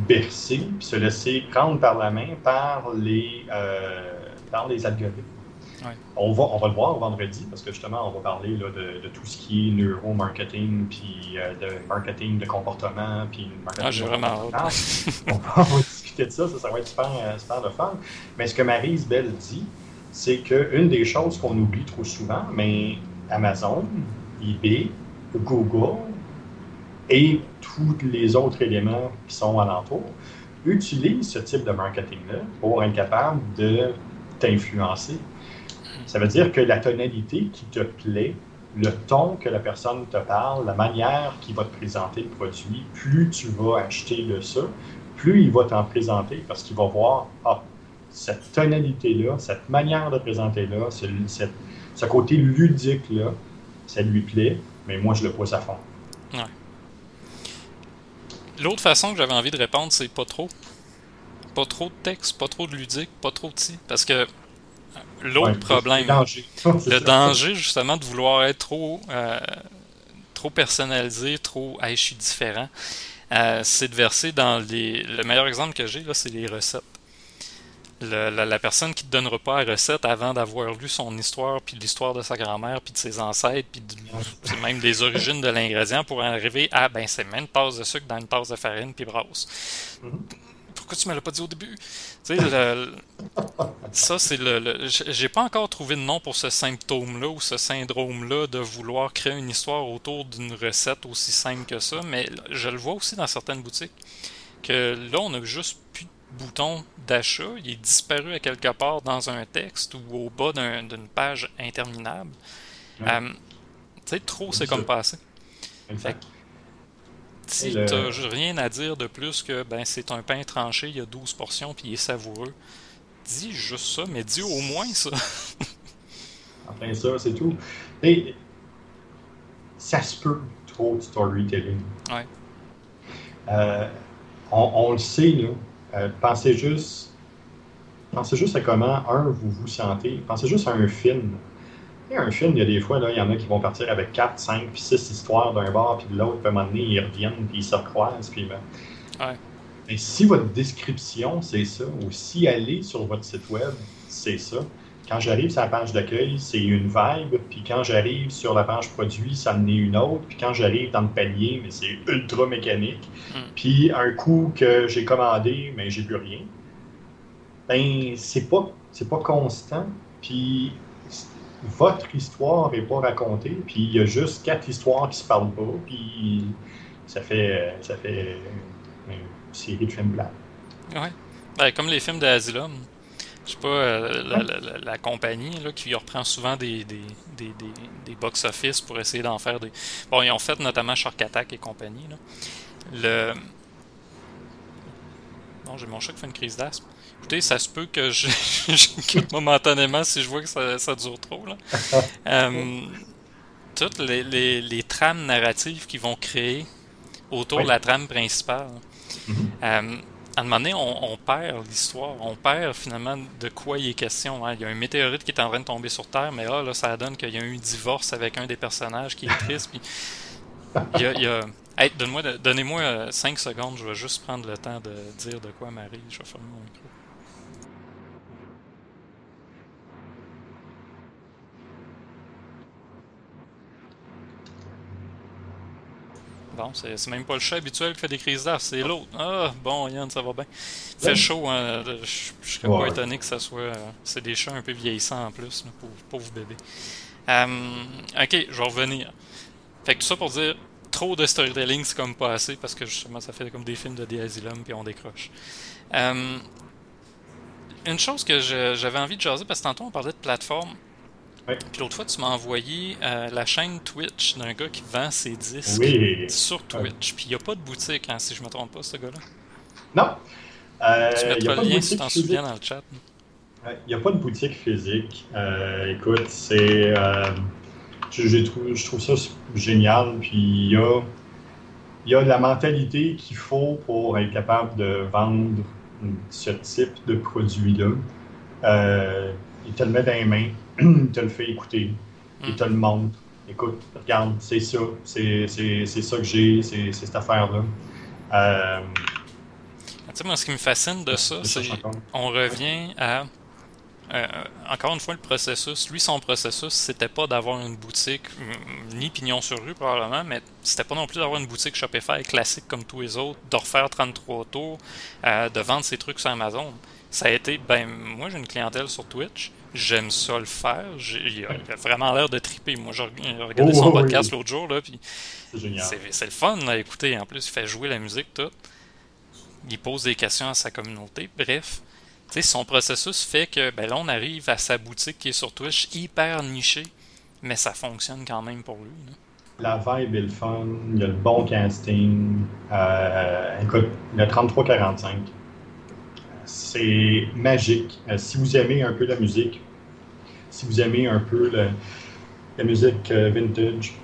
bercer, puis se laisser prendre par la main par les, euh, par les algorithmes. Ouais. On va, on va le voir vendredi parce que justement, on va parler là, de, de tout ce qui est neuromarketing, puis euh, de marketing de comportement, puis marketing. Ah, j'ai vraiment hâte. on, va, on va discuter de ça, ça, ça va être super, super le fun. Mais ce que Maryse Bell dit, c'est qu'une des choses qu'on oublie trop souvent, mais Amazon, eBay, Google et tous les autres éléments qui sont alentour utilisent ce type de marketing-là pour être capable de t'influencer. Ça veut dire que la tonalité qui te plaît, le ton que la personne te parle, la manière qu'il va te présenter le produit, plus tu vas acheter de ça, plus il va t'en présenter parce qu'il va voir « Ah, cette tonalité-là, cette manière de présenter-là, ce, cette, ce côté ludique-là, ça lui plaît, mais moi, je le pousse à fond. » Ouais. L'autre façon que j'avais envie de répondre, c'est pas trop. Pas trop de texte, pas trop de ludique, pas trop de ci. Parce que l'autre ouais, problème, danger. le ça. danger justement de vouloir être trop, euh, trop personnalisé, trop hey, « je suis différent euh, », c'est de verser dans les... Le meilleur exemple que j'ai, là, c'est les recettes. Le, la, la personne qui ne te donnera pas la recette avant d'avoir lu son histoire, puis l'histoire de sa grand-mère, puis de ses ancêtres, puis de, même des origines de l'ingrédient pour en arriver à, ben c'est même une tasse de sucre dans une tasse de farine, puis brasse. Mm-hmm. Pourquoi tu ne me l'as pas dit au début? Tu sais, le, ça, c'est le, le... J'ai pas encore trouvé de nom pour ce symptôme-là ou ce syndrome-là de vouloir créer une histoire autour d'une recette aussi simple que ça, mais je le vois aussi dans certaines boutiques, que là, on a juste plus bouton d'achat, il est disparu à quelque part dans un texte ou au bas d'un, d'une page interminable. Ouais. Euh, tu sais, trop, c'est, c'est comme passé. Fait que, si le... t'as rien à dire de plus que ben c'est un pain tranché, il y a douze portions puis il est savoureux, dis juste ça, mais dis au moins ça. Enfin ça, c'est tout. Et, ça se peut trop de storytelling. Ouais. Euh, on, on le sait, là. Euh, pensez juste, pensez juste à comment, un, vous vous sentez. Pensez juste à un film. Et un film, il y a des fois, là, il y en a qui vont partir avec quatre, cinq, puis six histoires d'un bord, puis de l'autre, puis à un moment donné, ils reviennent, puis ils se recroisent. Puis, ben... ouais. Et si votre description, c'est ça, ou si aller sur votre site web, c'est ça, quand j'arrive sur la page d'accueil, c'est une vibe, puis quand j'arrive sur la page produit, ça en est une autre, puis quand j'arrive dans le panier, mais c'est ultra mécanique, mm. puis un coup que j'ai commandé, mais j'ai plus rien, ben c'est pas, c'est pas constant, puis votre histoire est pas racontée, puis il y a juste quatre histoires qui se parlent pas, puis ça fait, ça fait une série de films blancs. Ouais, ben, comme les films d'Asylum. Je sais pas, euh, la, la, la, la compagnie là, qui reprend souvent des, des, des, des, des box-office pour essayer d'en faire des... Bon, ils ont fait notamment Shark Attack et compagnie. Là. Le... Bon, j'ai mon chat qui fait une crise d'asthme. Écoutez, ça se peut que je, je quitte momentanément si je vois que ça, ça dure trop. Là. euh, toutes les, les, les trames narratives qu'ils vont créer autour oui. de la trame principale. Mm-hmm. Euh, À un moment donné, on, on perd l'histoire, on perd finalement de quoi il est question. Hein. Il y a un météorite qui est en train de tomber sur Terre, mais là, là ça donne qu'il y a eu un divorce avec un des personnages qui est triste. Puis... Il y a, il y a... Hey, donne-moi, donnez-moi cinq secondes, je vais juste prendre le temps de dire de quoi Marie. Je vais fermer mon micro. Bon, c'est, c'est même pas le chat habituel qui fait des crises d'art, c'est l'autre. Ah, bon, Yann, ça va bien. Il fait chaud, hein? je, je serais ouais. pas étonné que ça soit... Euh, c'est des chats un peu vieillissants en plus, là, pour, pour vous bébés. Um, ok, je vais revenir. Fait que tout ça pour dire, trop de storytelling, c'est comme pas assez, parce que justement, ça fait comme des films de The Asylum, puis on décroche. Um, une chose que je, j'avais envie de jaser, parce que tantôt on parlait de plateforme. Puis l'autre fois, tu m'as envoyé euh, la chaîne Twitch d'un gars qui vend ses disques oui. sur Twitch. Puis il n'y a pas de boutique, hein, si je ne me trompe pas, ce gars-là. Non. Euh, tu mettras le lien si tu t'en physique. souviens dans le chat. Il euh, n'y a pas de boutique physique. Euh, écoute, c'est... Euh, je, je, trouve, je trouve ça génial. Puis il y a, y a la mentalité qu'il faut pour être capable de vendre ce type de produit-là. Euh, il te le met dans les mains. Il te le fait écouter, il te le montre. Écoute, regarde, c'est ça, c'est, c'est, c'est ça que j'ai, c'est, c'est cette affaire-là. Euh... Ah, tu sais, moi, ce qui me fascine de ça, c'est qu'on revient à euh, encore une fois, le processus, lui, son processus, c'était pas d'avoir une boutique, ni pignon sur rue probablement, mais c'était pas non plus d'avoir une boutique Shopify classique comme tous les autres, de refaire trente-trois tours, euh, de vendre ses trucs sur Amazon. Ça a été, ben, moi j'ai une clientèle sur Twitch, j'aime ça le faire, j'ai, il a vraiment l'air de triper. Moi j'ai regardé oh, son oh, podcast oui. l'autre jour, là, puis c'est, c'est, c'est le fun à écouter, en plus il fait jouer la musique, tout. Il pose des questions à sa communauté, bref. T'sais, son processus fait que ben là on arrive à sa boutique qui est sur Twitch, hyper nichée, mais ça fonctionne quand même pour lui. Là. La vibe est le fun, il y a le bon casting, euh, écoute, le trente-trois quarante-cinq. C'est magique. Euh, si vous aimez un peu la musique, si vous aimez un peu le, la musique euh, vintage,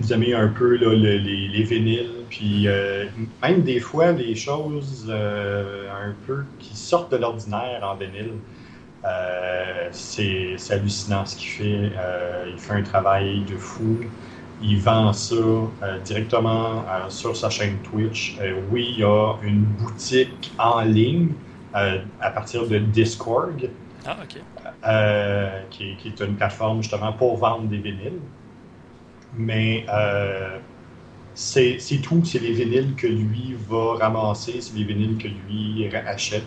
vous aimez un peu là, le, les, les vinyles, puis euh, même des fois les choses euh, un peu qui sortent de l'ordinaire en vinyle, euh, c'est, c'est hallucinant ce qu'il fait. Euh, il fait un travail de fou. Il vend ça euh, directement euh, sur sa chaîne Twitch. Euh, oui, il y a une boutique en ligne. Euh, à partir de Discord, ah, okay. euh, qui, qui est une plateforme justement pour vendre des vinyles. Mais euh, c'est, c'est tout, c'est les vinyles que lui va ramasser, c'est les vinyles que lui achète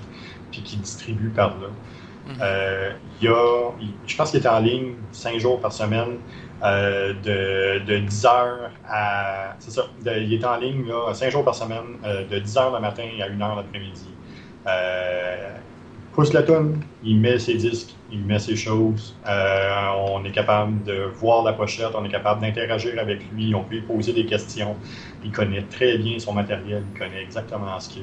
puis qu'il distribue par là. Mm-hmm. Euh, il y a, je pense qu'il est en ligne cinq jours par semaine, euh, de, de dix heures à... C'est ça, de, il est en ligne là, cinq jours par semaine, euh, de dix heures le matin à une heure l'après-midi. Euh, pousse la toune, il met ses disques, il met ses choses, euh, on est capable de voir la pochette, on est capable d'interagir avec lui, on peut lui poser des questions, il connaît très bien son matériel, il connaît exactement ce qu'il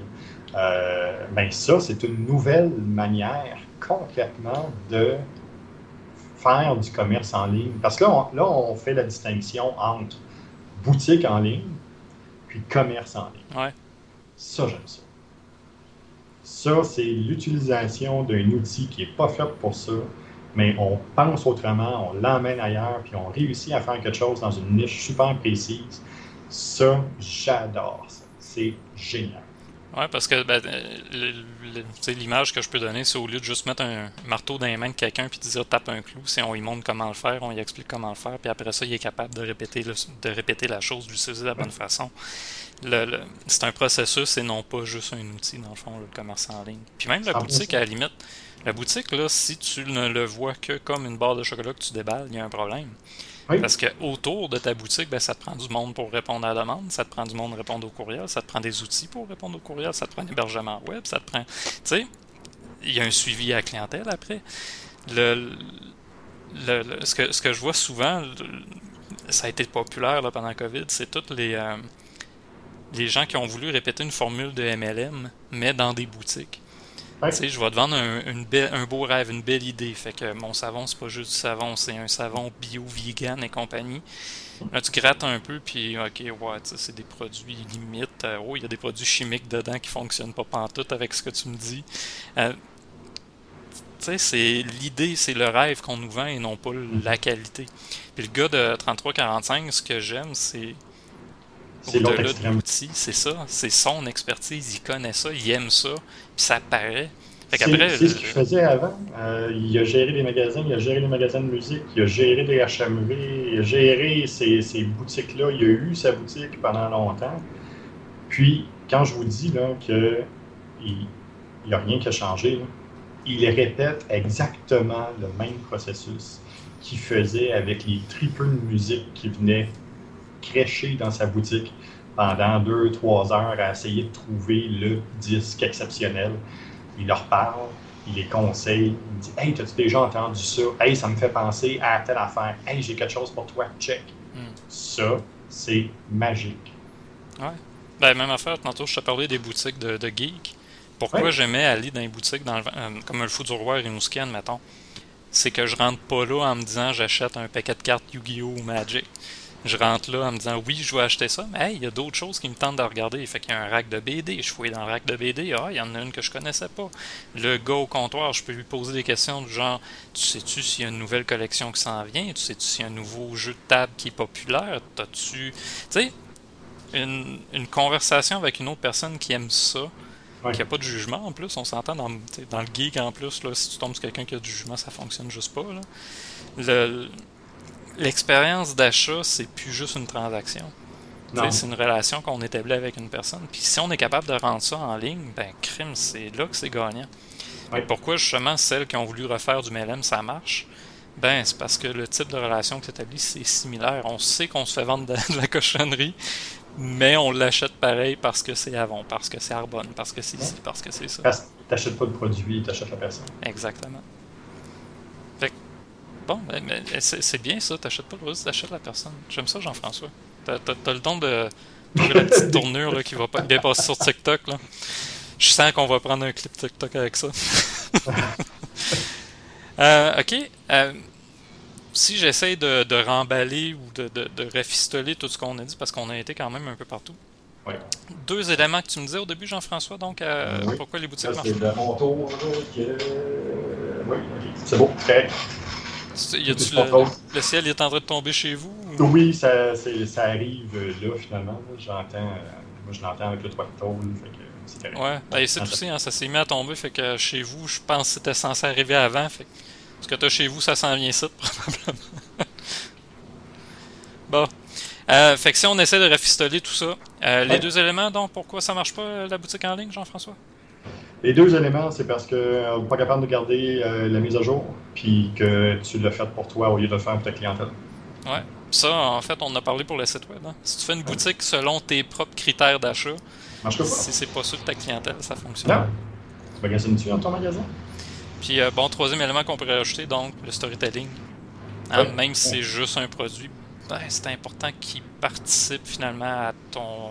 a. Euh, ben ça, c'est une nouvelle manière complètement de faire du commerce en ligne, parce que là on, là, on fait la distinction entre boutique en ligne puis commerce en ligne. Ouais. Ça, j'aime ça. Ça, c'est l'utilisation d'un outil qui n'est pas fait pour ça, mais on pense autrement, on l'emmène ailleurs, puis on réussit à faire quelque chose dans une niche super précise. Ça, j'adore ça. C'est génial. Oui, parce que ben, le, le, l'image que je peux donner, c'est au lieu de juste mettre un marteau dans les mains de quelqu'un puis de dire « tape un clou », c'est on lui montre comment le faire, on lui explique comment le faire, puis après ça, il est capable de répéter, le, de répéter la chose, de l'utiliser de la bonne façon. Le, le, c'est un processus et non pas juste un outil, dans le fond, le commerce en ligne. Puis même la ça boutique, à la limite, la boutique, là, si tu ne le vois que comme une barre de chocolat que tu déballes, il y a un problème. Oui. Parce que autour de ta boutique, ben, ça te prend du monde pour répondre à la demande, ça te prend du monde pour répondre aux courriels, ça te prend des outils pour répondre aux courriels, ça te prend l'hébergement web, ça te prend... Tu sais, il y a un suivi à la clientèle après. Le, le, le, ce, que, ce que je vois souvent, le, ça a été populaire là, pendant la COVID, c'est toutes les... Euh, les gens qui ont voulu répéter une formule de M L M, mais dans des boutiques. Ouais. Tu sais, je vais te vendre un, une be- un beau rêve, une belle idée. Fait que mon savon, c'est pas juste du savon, c'est un savon bio, vegan et compagnie. Là, tu grattes un peu, puis ok, ouais, c'est des produits limites. Euh, oh, il y a des produits chimiques dedans qui fonctionnent pas pantoute avec ce que tu me dis. Euh, tu sais, c'est l'idée, c'est le rêve qu'on nous vend et non pas la qualité. Puis le gars de trente-trois quarante-cinq, ce que j'aime, c'est... C'est l'autre extrême. C'est ça, c'est son expertise, il connaît ça, il aime ça, puis ça paraît. Fait qu'après, c'est, c'est ce qu'il faisait avant. Euh, il a géré des magasins, il a géré des magasins de musique, il a géré des H M V, il a géré ces, ces boutiques-là, il a eu sa boutique pendant longtemps. Puis, quand je vous dis là, que il n'y a rien qui a changé, là, il répète exactement le même processus qu'il faisait avec les tripeux de musique qui venaient crêché dans sa boutique pendant deux, trois heures à essayer de trouver le disque exceptionnel. Il leur parle, il les conseille, il dit « Hey, t'as-tu déjà entendu ça? Hey, ça me fait penser à telle affaire. Hey, j'ai quelque chose pour toi, check. Mm. » Ça, c'est magique. Ouais. Ben, même affaire, tantôt, je te parlais des boutiques de, de geeks. Pourquoi ouais. j'aimais aller dans les boutiques dans le, euh, comme le Fou du Roi et Rimouski, mettons, c'est que je rentre pas là en me disant « J'achète un paquet de cartes Yu-Gi-Oh! Ou Magic. » Je rentre là en me disant « Oui, je veux acheter ça, mais hey, il y a d'autres choses qui me tentent de regarder. » Fait qu'il y a un rack de B D. Je fouille dans le rack de B D. Ah, il y en a une que je connaissais pas. Le gars au comptoir, je peux lui poser des questions du genre « Tu sais-tu s'il y a une nouvelle collection qui s'en vient? Tu sais-tu s'il y a un nouveau jeu de table qui est populaire? T'as-tu... » Tu sais, une, une conversation avec une autre personne qui aime ça, ouais. Qu'il n'y a pas de jugement en plus. On s'entend dans, dans le geek en plus, là, si tu tombes sur quelqu'un qui a du jugement, ça fonctionne juste pas. Là. Le, l'expérience d'achat, c'est plus juste une transaction. C'est une relation qu'on établit avec une personne. Puis si on est capable de rendre ça en ligne, ben crime, c'est là que c'est gagnant. Ouais. Pourquoi justement celles qui ont voulu refaire du M L M, ça marche? Ben, c'est parce que le type de relation que tu établis, c'est similaire. On sait qu'on se fait vendre de, de la cochonnerie, mais on l'achète pareil parce que c'est Avon, parce que c'est Arbonne, parce que c'est ici, parce que c'est ça. Parce que t'achètes pas le produit, t'achètes la personne. Exactement. Fait que, bon, ben, c'est, c'est bien ça, t'achètes pas le produit, t'achètes la personne. J'aime ça, Jean-François. T'as, t'as, t'as le don de trouver la petite tournure là, qui va pas bien passer sur TikTok, là. Je sens qu'on va prendre un clip TikTok avec ça. Euh, ok, euh, si j'essaie de, de remballer ou de, de, de rafistoler tout ce qu'on a dit, parce qu'on a été quand même un peu partout. Oui. Deux éléments que tu me disais au début, Jean-François, donc euh, oui. Pourquoi les boutiques ça, marchent pas? C'est mon tour. Euh, oui, c'est beau. Okay. Y a-tu le, le ciel est en train de tomber chez vous? Ou... Oui, ça, c'est, ça arrive là finalement. J'entends, euh, moi je l'entends avec le toit de tôle. Fait que... Ouais, ben ici aussi, hein, ça s'est mis à tomber, fait que chez vous, je pense que c'était censé arriver avant, fait que ce que t'as chez vous, ça s'en vient ici, probablement. Bon, euh, fait que si on essaie de rafistoler tout ça, euh, les ouais. deux éléments, donc, pourquoi ça marche pas la boutique en ligne, Jean-François? Les deux éléments, c'est parce qu'on n'est pas capable de garder euh, la mise à jour, puis que tu l'as fait pour toi au lieu de le faire pour ta clientèle. Ouais, ça, en fait, on en a parlé pour le site web. Hein. Si tu fais une boutique selon tes propres critères d'achat, si c'est pas sûr de ta clientèle, ça fonctionne. Non. Tu magasines-tu dans ton magasin? Puis, euh, bon, troisième élément qu'on pourrait rajouter, donc, le storytelling. Hein, ouais. Même si ouais. c'est juste un produit, ben, c'est important qu'il participe finalement à ton,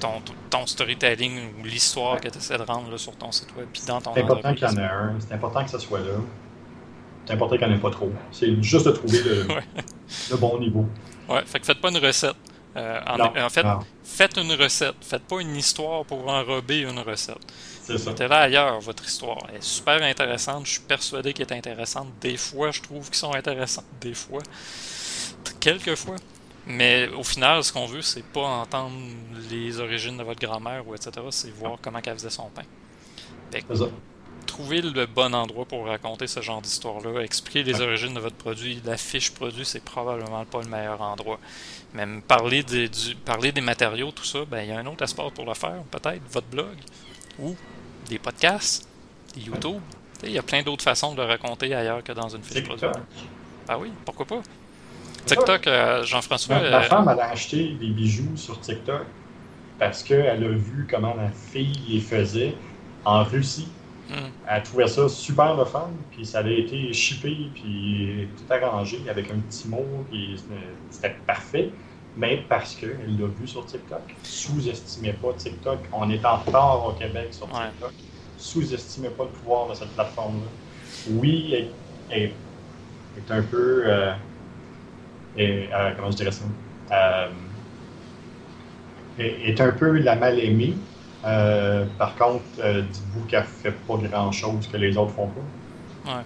ton, ton storytelling ou l'histoire ouais. que tu essaies de rendre là, sur ton site web. Puis dans ton c'est important entreprise. Qu'il y en ait un. C'est important que ça soit là. C'est important qu'il n'y en ait pas trop. C'est juste de trouver le, ouais. le bon niveau. Ouais, fait que faites pas une recette. Euh, en, non, en fait, non. Faites une recette. Faites pas une histoire pour enrober une recette. C'est ça. Mettez-la ailleurs, votre histoire. Elle est super intéressante. Je suis persuadé qu'elle est intéressante. Des fois, je trouve qu'ils sont intéressants. Des fois. Quelques fois. Mais au final, ce qu'on veut, c'est pas entendre les origines de votre grand-mère ou et cetera. C'est voir comment elle faisait son pain. Fait que, c'est ça. Trouvez le bon endroit pour raconter ce genre d'histoire-là. Expliquer les ouais. origines de votre produit. La fiche produit, c'est probablement pas le meilleur endroit. Même parler des, du, parler des matériaux, tout ça, ben il y a un autre aspect pour le faire, peut-être, votre blog, ou des podcasts, des YouTube. Il y a plein d'autres façons de le raconter ailleurs que dans une fiche produit. Ah oui, pourquoi pas? TikTok, euh, Jean-François... Ma, ma euh, femme, elle a acheté des bijoux sur TikTok parce qu'elle a vu comment la fille les faisait en Russie. Mm. Elle trouvait ça super le fun, puis ça avait été shippé, puis tout arrangé avec un petit mot, puis c'était parfait, mais parce qu'elle l'a vu sur TikTok. Sous-estimez pas TikTok. On est en retard au Québec sur TikTok. Ouais. Sous-estimez pas le pouvoir de cette plateforme-là. Oui, elle, elle, elle est un peu... Euh, elle, euh, comment je dirais ça? Euh, elle, elle est un peu la mal-aimée. Euh, par contre, euh, dites-vous qu'elle fait pas grand-chose que les autres font pas. Ouais.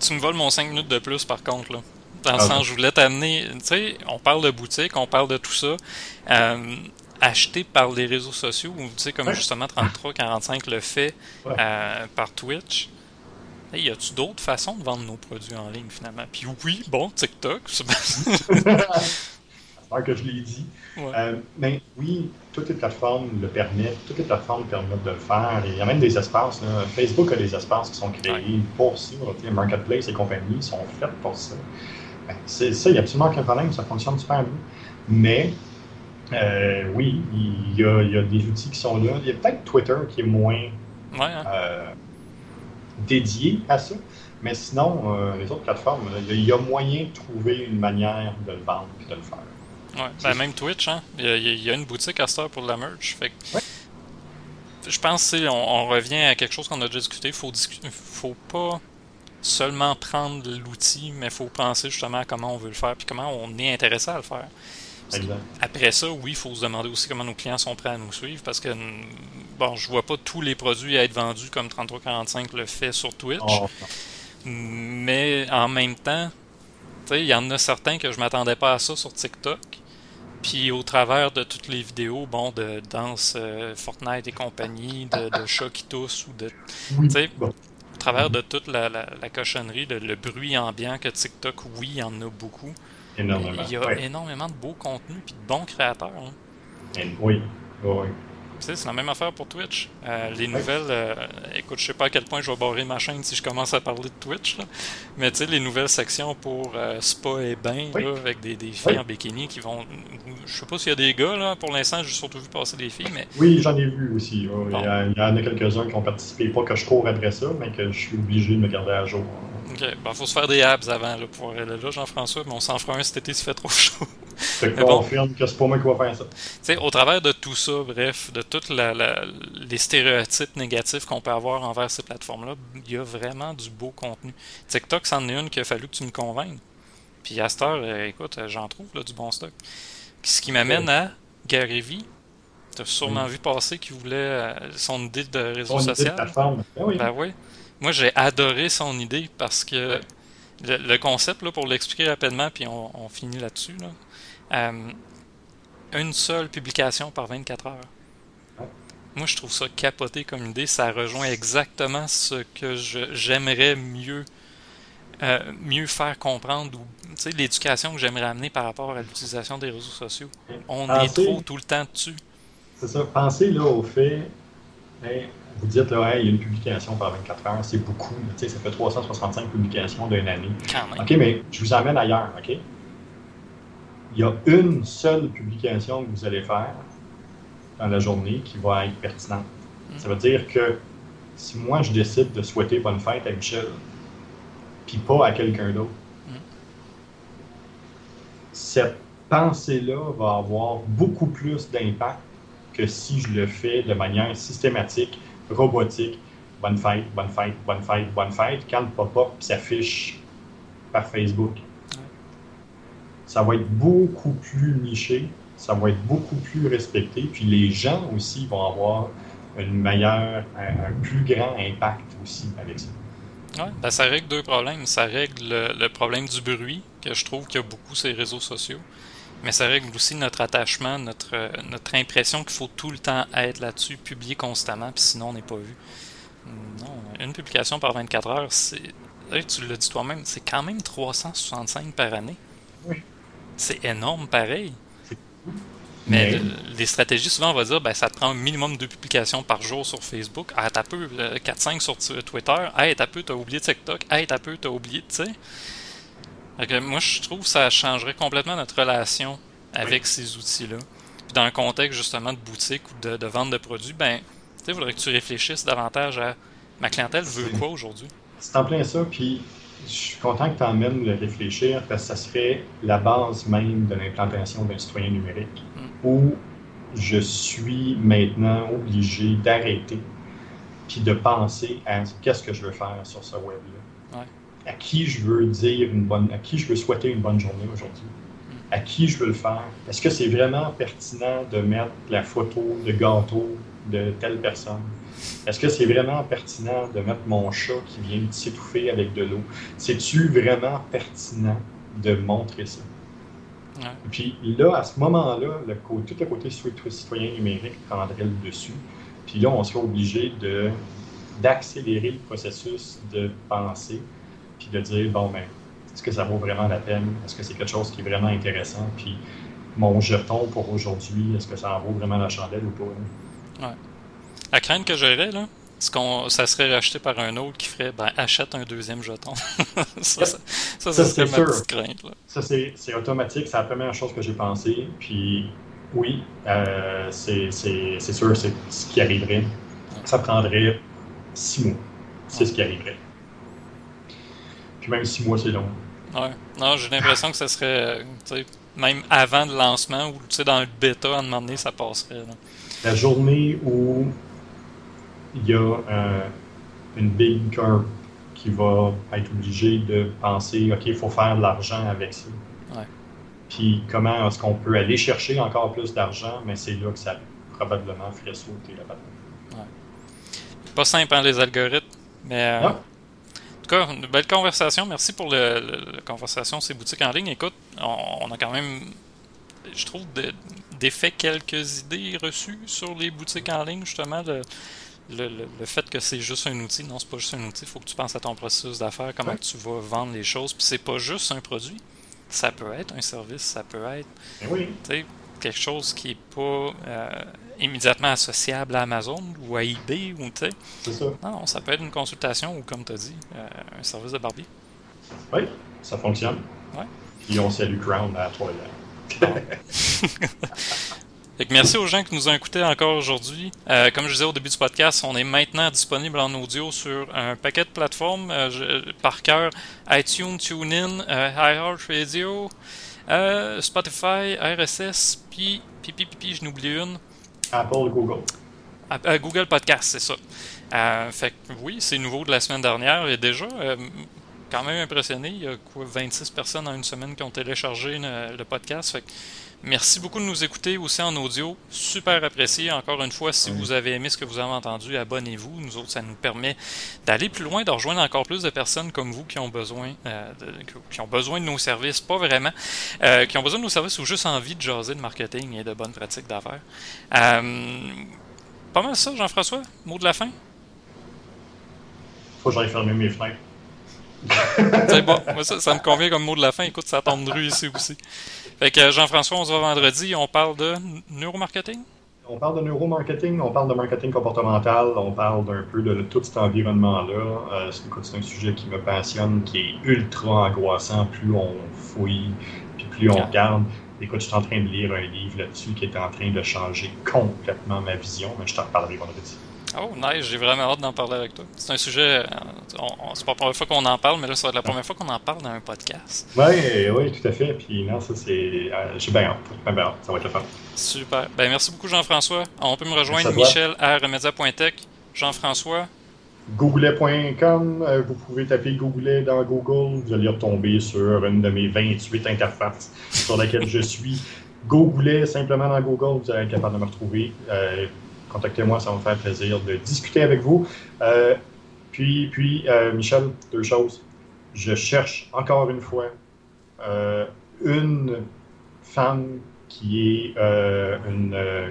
Tu me voles mon cinq minutes de plus, par contre, là. Dans le ah sens, oui. je voulais t'amener... Tu sais, on parle de boutique, on parle de tout ça. Euh, acheter par les réseaux sociaux, ou tu sais, comme ouais. justement trente-trois quarante-cinq le fait ouais. euh, par Twitch... Y a-tu d'autres façons de vendre nos produits en ligne, finalement? Puis oui, bon, TikTok... que je l'ai dit. Ouais. Euh, mais oui, toutes les plateformes le permettent, toutes les plateformes permettent de le faire. Il y a même des espaces. Là. Facebook a des espaces qui sont créés ouais. pour ça. Les marketplaces et compagnies sont faits pour ça. Ben, c'est, ça, il n'y a absolument aucun problème. Ça fonctionne super bien. Mais euh, oui, il y, a, il y a des outils qui sont là. Il y a peut-être Twitter qui est moins ouais, hein. euh, dédié à ça. Mais sinon, euh, les autres plateformes, il y a moyen de trouver une manière de le vendre et de le faire. Ouais, ben même Twitch, hein. Il y a, il y a une boutique à cette heure pour de la merch. Fait que, ouais. Je pense que on, on revient à quelque chose qu'on a déjà discuté. Faut discuter, faut pas seulement prendre l'outil, mais faut penser justement à comment on veut le faire puis comment on est intéressé à le faire. Après ça, oui, il faut se demander aussi comment nos clients sont prêts à nous suivre parce que bon, je vois pas tous les produits à être vendus comme trente-trois quarante-cinq le fait sur Twitch. Oh. Mais en même temps, il y en a certains que je m'attendais pas à ça sur TikTok. Puis au travers de toutes les vidéos, bon, de danse, euh, Fortnite et compagnie, de, de chats qui toussent ou de... Oui, bon. Au travers de toute la, la, la cochonnerie, de, le bruit ambiant que TikTok, oui, il y en a beaucoup. Énormément. Il y a ouais. énormément de beaux contenus et de bons créateurs. Hein. Oui, oui. C'est la même affaire pour Twitch. Euh, les nouvelles, euh, écoute, je sais pas à quel point je vais barrer ma chaîne si je commence à parler de Twitch, là. Mais tu sais, les nouvelles sections pour euh, spa et bain, oui. là, avec des, des filles oui. en bikini qui vont... Je sais pas s'il y a des gars, là. Pour l'instant, j'ai surtout vu passer des filles, mais... Oui, j'en ai vu aussi. Oh, bon. il, y a, il y en a quelques-uns qui ont participé. Pas que je cours après ça, mais que je suis obligé de me garder à jour. OK. Ben, faut se faire des abs avant, là, pour aller là, Jean-François, mais on s'en fera un cet été s'il fait trop chaud. Fait que bon, confirme que c'est pas moi qui va faire ça. Tu sais, au travers de tout ça, bref, de tous les stéréotypes négatifs qu'on peut avoir envers ces plateformes-là, il y a vraiment du beau contenu. TikTok, c'en est une qu'il a fallu que tu me convainques. Puis à cette heure, écoute, j'en trouve là, du bon stock. Ce qui m'amène à Gary V. Tu as sûrement oui. vu passer qu'il voulait son idée de réseau son social. Idée de plateforme. Ben oui. Ben oui. Moi, j'ai adoré son idée parce que oui. le, le concept, là, pour l'expliquer rapidement, puis on, on finit là-dessus, là. Euh, une seule publication par vingt-quatre heures. Moi, je trouve ça capoté comme idée. Ça rejoint exactement ce que je, j'aimerais mieux, euh, mieux faire comprendre, ou tu sais, l'éducation que j'aimerais amener par rapport à l'utilisation des réseaux sociaux. On pensez, est trop tout le temps dessus. C'est ça. Pensez là, au fait, hey, vous dites, là, hey, il y a une publication par vingt-quatre heures, c'est beaucoup. Ça fait trois cent soixante-cinq publications d'une année. Quand même. OK, mais je vous emmène ailleurs, OK? Il y a une seule publication que vous allez faire dans la journée qui va être pertinente. Mmh. Ça veut dire que si moi, je décide de souhaiter bonne fête à Michel, puis pas à quelqu'un d'autre, mmh. cette pensée-là va avoir beaucoup plus d'impact que si je le fais de manière systématique, robotique. Bonne fête, bonne fête, bonne fête, bonne fête, quand le pop-up s'affiche par Facebook. Ça va être beaucoup plus niché, ça va être beaucoup plus respecté, puis les gens aussi vont avoir une meilleure, un, un plus grand impact aussi avec ça. Oui, ben ça règle deux problèmes. Ça règle le, le problème du bruit, que je trouve qu'il y a beaucoup sur les réseaux sociaux, mais ça règle aussi notre attachement, notre, notre impression qu'il faut tout le temps être là-dessus, publier constamment, puis sinon on n'est pas vu. Non, une publication par vingt-quatre heures, c'est, tu l'as dit toi-même, c'est quand même trois cent soixante-cinq par année. Oui. C'est énorme, pareil. Mais oui. le, les stratégies, souvent, on va dire, ben, ça te prend un minimum de publications par jour sur Facebook. Ah, t'as peu, quatre cinq sur Twitter. Ah, t'as peu, t'as oublié TikTok. Ah, t'as peu, t'as oublié, tu sais. Moi, je trouve que ça changerait complètement notre relation avec oui. ces outils-là. Puis dans le contexte, justement, de boutique ou de, de vente de produits, ben, tu sais, il faudrait que tu réfléchisses davantage à ma clientèle veut quoi aujourd'hui. C'est en plein ça, puis... Je suis content que tu emmènes le réfléchir parce que ça serait la base même de l'implantation d'un citoyen numérique où je suis maintenant obligé d'arrêter puis de penser à qu'est-ce que je veux faire sur ce web-là. Ouais. À qui je veux dire une bonne, à qui je veux souhaiter une bonne journée aujourd'hui. À qui je veux le faire. Est-ce que c'est vraiment pertinent de mettre la photo de gâteau de telle personne? Est-ce que c'est vraiment pertinent de mettre mon chat qui vient de s'étouffer avec de l'eau? C'est-tu vraiment pertinent de montrer ça? Ouais. Puis là, à ce moment-là, le côté, tout le côté citoyen numérique prendrait le dessus. Puis là, on serait obligé de, d'accélérer le processus de pensée, puis de dire, bon, ben, est-ce que ça vaut vraiment la peine? Est-ce que c'est quelque chose qui est vraiment intéressant? Puis mon jeton pour aujourd'hui, est-ce que ça en vaut vraiment la chandelle ou pas? Ouais. La crainte que j'aurais, là, c'est qu'on, ça serait racheté par un autre qui ferait ben, « achète un deuxième jeton ». Ça, ça, ça, ça serait ma sûr. petite crainte. Là. Ça, c'est, c'est automatique. C'est la première chose que j'ai pensée. Puis oui, euh, c'est, c'est, c'est sûr, c'est ce qui arriverait. Ça prendrait six mois. C'est ouais. ce qui arriverait. Puis même six mois, c'est long. Ouais. Non, j'ai l'impression que ça serait, tu sais, même avant le lancement ou, tu sais, dans le bêta, à un moment donné, ça passerait. Là. La journée où il y a euh, une big curve qui va être obligée de penser, OK, il faut faire de l'argent avec ça. Ouais. Puis comment est-ce qu'on peut aller chercher encore plus d'argent, mais c'est là que ça probablement ferait sauter la patte. Ouais. Pas simple, hein, les algorithmes, mais... Euh, en tout cas, une belle conversation. Merci pour le, le, la conversation sur ces boutiques en ligne. Écoute, on, on a quand même je trouve, de, d'effet quelques idées reçues sur les boutiques en ligne, justement, le, le, le fait que c'est juste un outil. Non, c'est pas juste un outil, il faut que tu penses à ton processus d'affaires, comment ouais. tu vas vendre les choses, puis c'est pas juste un produit, ça peut être un service, ça peut être oui. quelque chose qui est pas... Euh, immédiatement associable à Amazon ou à eBay ou tu sais. C'est ça. Non, ça peut être une consultation ou comme tu as dit, euh, un service de barbier. Oui, ça fonctionne. Ouais. Puis on salue Crown à trois là. Fait que merci aux gens qui nous ont écoutés encore aujourd'hui. Euh, comme je disais au début du podcast, on est maintenant disponible en audio sur un paquet de plateformes, euh, je, par cœur, iTunes, TuneIn, euh, iHeart Radio, euh, Spotify, R S S, puis, puis, puis, puis, je n'oublie une. Apple, Google. Google Podcast, c'est ça. Euh, fait que oui, c'est nouveau de la semaine dernière et déjà, euh, quand même impressionné, il y a quoi, vingt-six personnes en une semaine qui ont téléchargé le, le podcast. Fait que merci beaucoup de nous écouter aussi en audio. Super apprécié. Encore une fois, si oui. vous avez aimé ce que vous avez entendu, abonnez-vous. Nous autres, ça nous permet d'aller plus loin, de rejoindre encore plus de personnes comme vous qui ont besoin, euh, de, qui ont besoin de nos services, pas vraiment, euh, qui ont besoin de nos services ou juste envie de jaser de marketing et de bonnes pratiques d'affaires. Euh, pas mal ça, Jean-François? Mot de la fin? Faut que j'aille fermer mes fenêtres. C'est bon, moi ça, ça me convient comme mot de la fin. Écoute, ça tombe de rue ici aussi. Fait que Jean-François, on se voit vendredi. On parle de neuromarketing? On parle de neuromarketing, on parle de marketing comportemental, on parle d'un peu de tout cet environnement-là. Euh, c'est, écoute, c'est un sujet qui me passionne, qui est ultra angoissant. Plus on fouille, puis plus on regarde. Écoute, je suis en train de lire un livre là-dessus qui est en train de changer complètement ma vision, mais je t'en reparlerai vendredi. Oh, nice, j'ai vraiment hâte d'en parler avec toi. C'est un sujet, on, on, c'est pas la première fois qu'on en parle, mais là, ça va être la première fois qu'on en parle dans un podcast. Oui, oui, tout à fait. Puis non, ça, c'est. Euh, j'ai bien hâte. Ben, ben, ça va être le fun. Super. Ben, merci beaucoup, Jean-François. On peut me rejoindre, Michel à remedia point tech. Jean-François. Goulet point com. Vous pouvez taper Goulet dans Google. Vous allez retomber sur une de mes vingt-huit interfaces sur laquelle je suis. Go Goulet, simplement dans Google. Vous allez être capable de me retrouver. Euh, Contactez-moi, ça va me faire plaisir de discuter avec vous. Euh, puis, puis euh, Michel, deux choses. Je cherche encore une fois euh, une femme qui est euh, une, euh,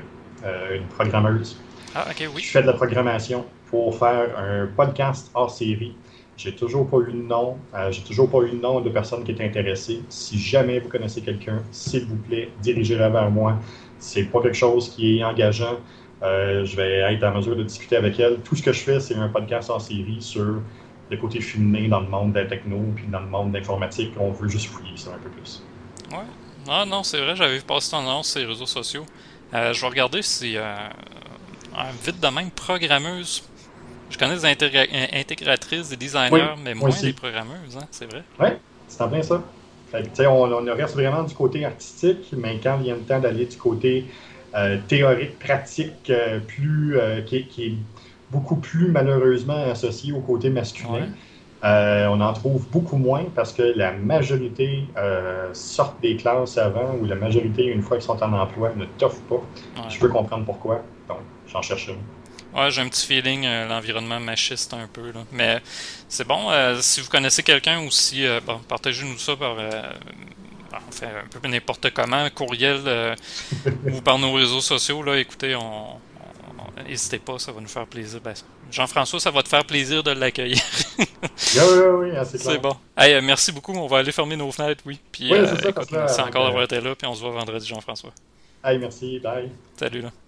une programmeuse. Ah, OK, oui. Je fais de la programmation pour faire un podcast hors série. J'ai toujours pas eu de nom. Euh, j'ai toujours pas eu de nom de personne qui est intéressée. Si jamais vous connaissez quelqu'un, s'il vous plaît, dirigez-la vers moi. C'est pas quelque chose qui est engageant. Euh, je vais être en mesure de discuter avec elle. Tout ce que je fais, c'est un podcast en série sur le côté féminin dans le monde de la techno puis dans le monde de l'informatique. On veut juste fouiller ça un peu plus. Ouais. Ah non, c'est vrai, j'avais passé ton annonce sur les réseaux sociaux. Euh, je vais regarder si, euh, vite de même, programmeuse. Je connais des intégra- intégratrices, des designers, oui, mais moins aussi des programmeuses, hein, c'est vrai. Oui, c'est en plein ça. Fait que, on, on reste vraiment du côté artistique, mais quand il y a le temps d'aller du côté... Euh, théorique, pratique, euh, plus, euh, qui, qui est beaucoup plus malheureusement associé au côté masculin. Ouais. Euh, on en trouve beaucoup moins parce que la majorité euh, sortent des classes avant ou la majorité, une fois qu'ils sont en emploi, ne t'offrent pas. Ouais. Je peux comprendre pourquoi, donc j'en cherche une. Ouais, j'ai un petit feeling, euh, l'environnement machiste un peu, là. Mais c'est bon, euh, si vous connaissez quelqu'un aussi, euh, bon, partagez-nous ça par... Euh, Enfin, un peu n'importe comment, courriel euh, ou par nos réseaux sociaux, là, écoutez, on, on, n'hésitez pas, ça va nous faire plaisir. Ben, Jean-François, ça va te faire plaisir de l'accueillir. Oui, oui, oui, c'est, c'est bon. Hey, merci beaucoup, on va aller fermer nos fenêtres, oui. Puis, oui, c'est euh, ça, écoute, ça, merci ça, encore d'avoir été là, puis on se voit vendredi, Jean-François. Hey, merci, bye. Salut, là.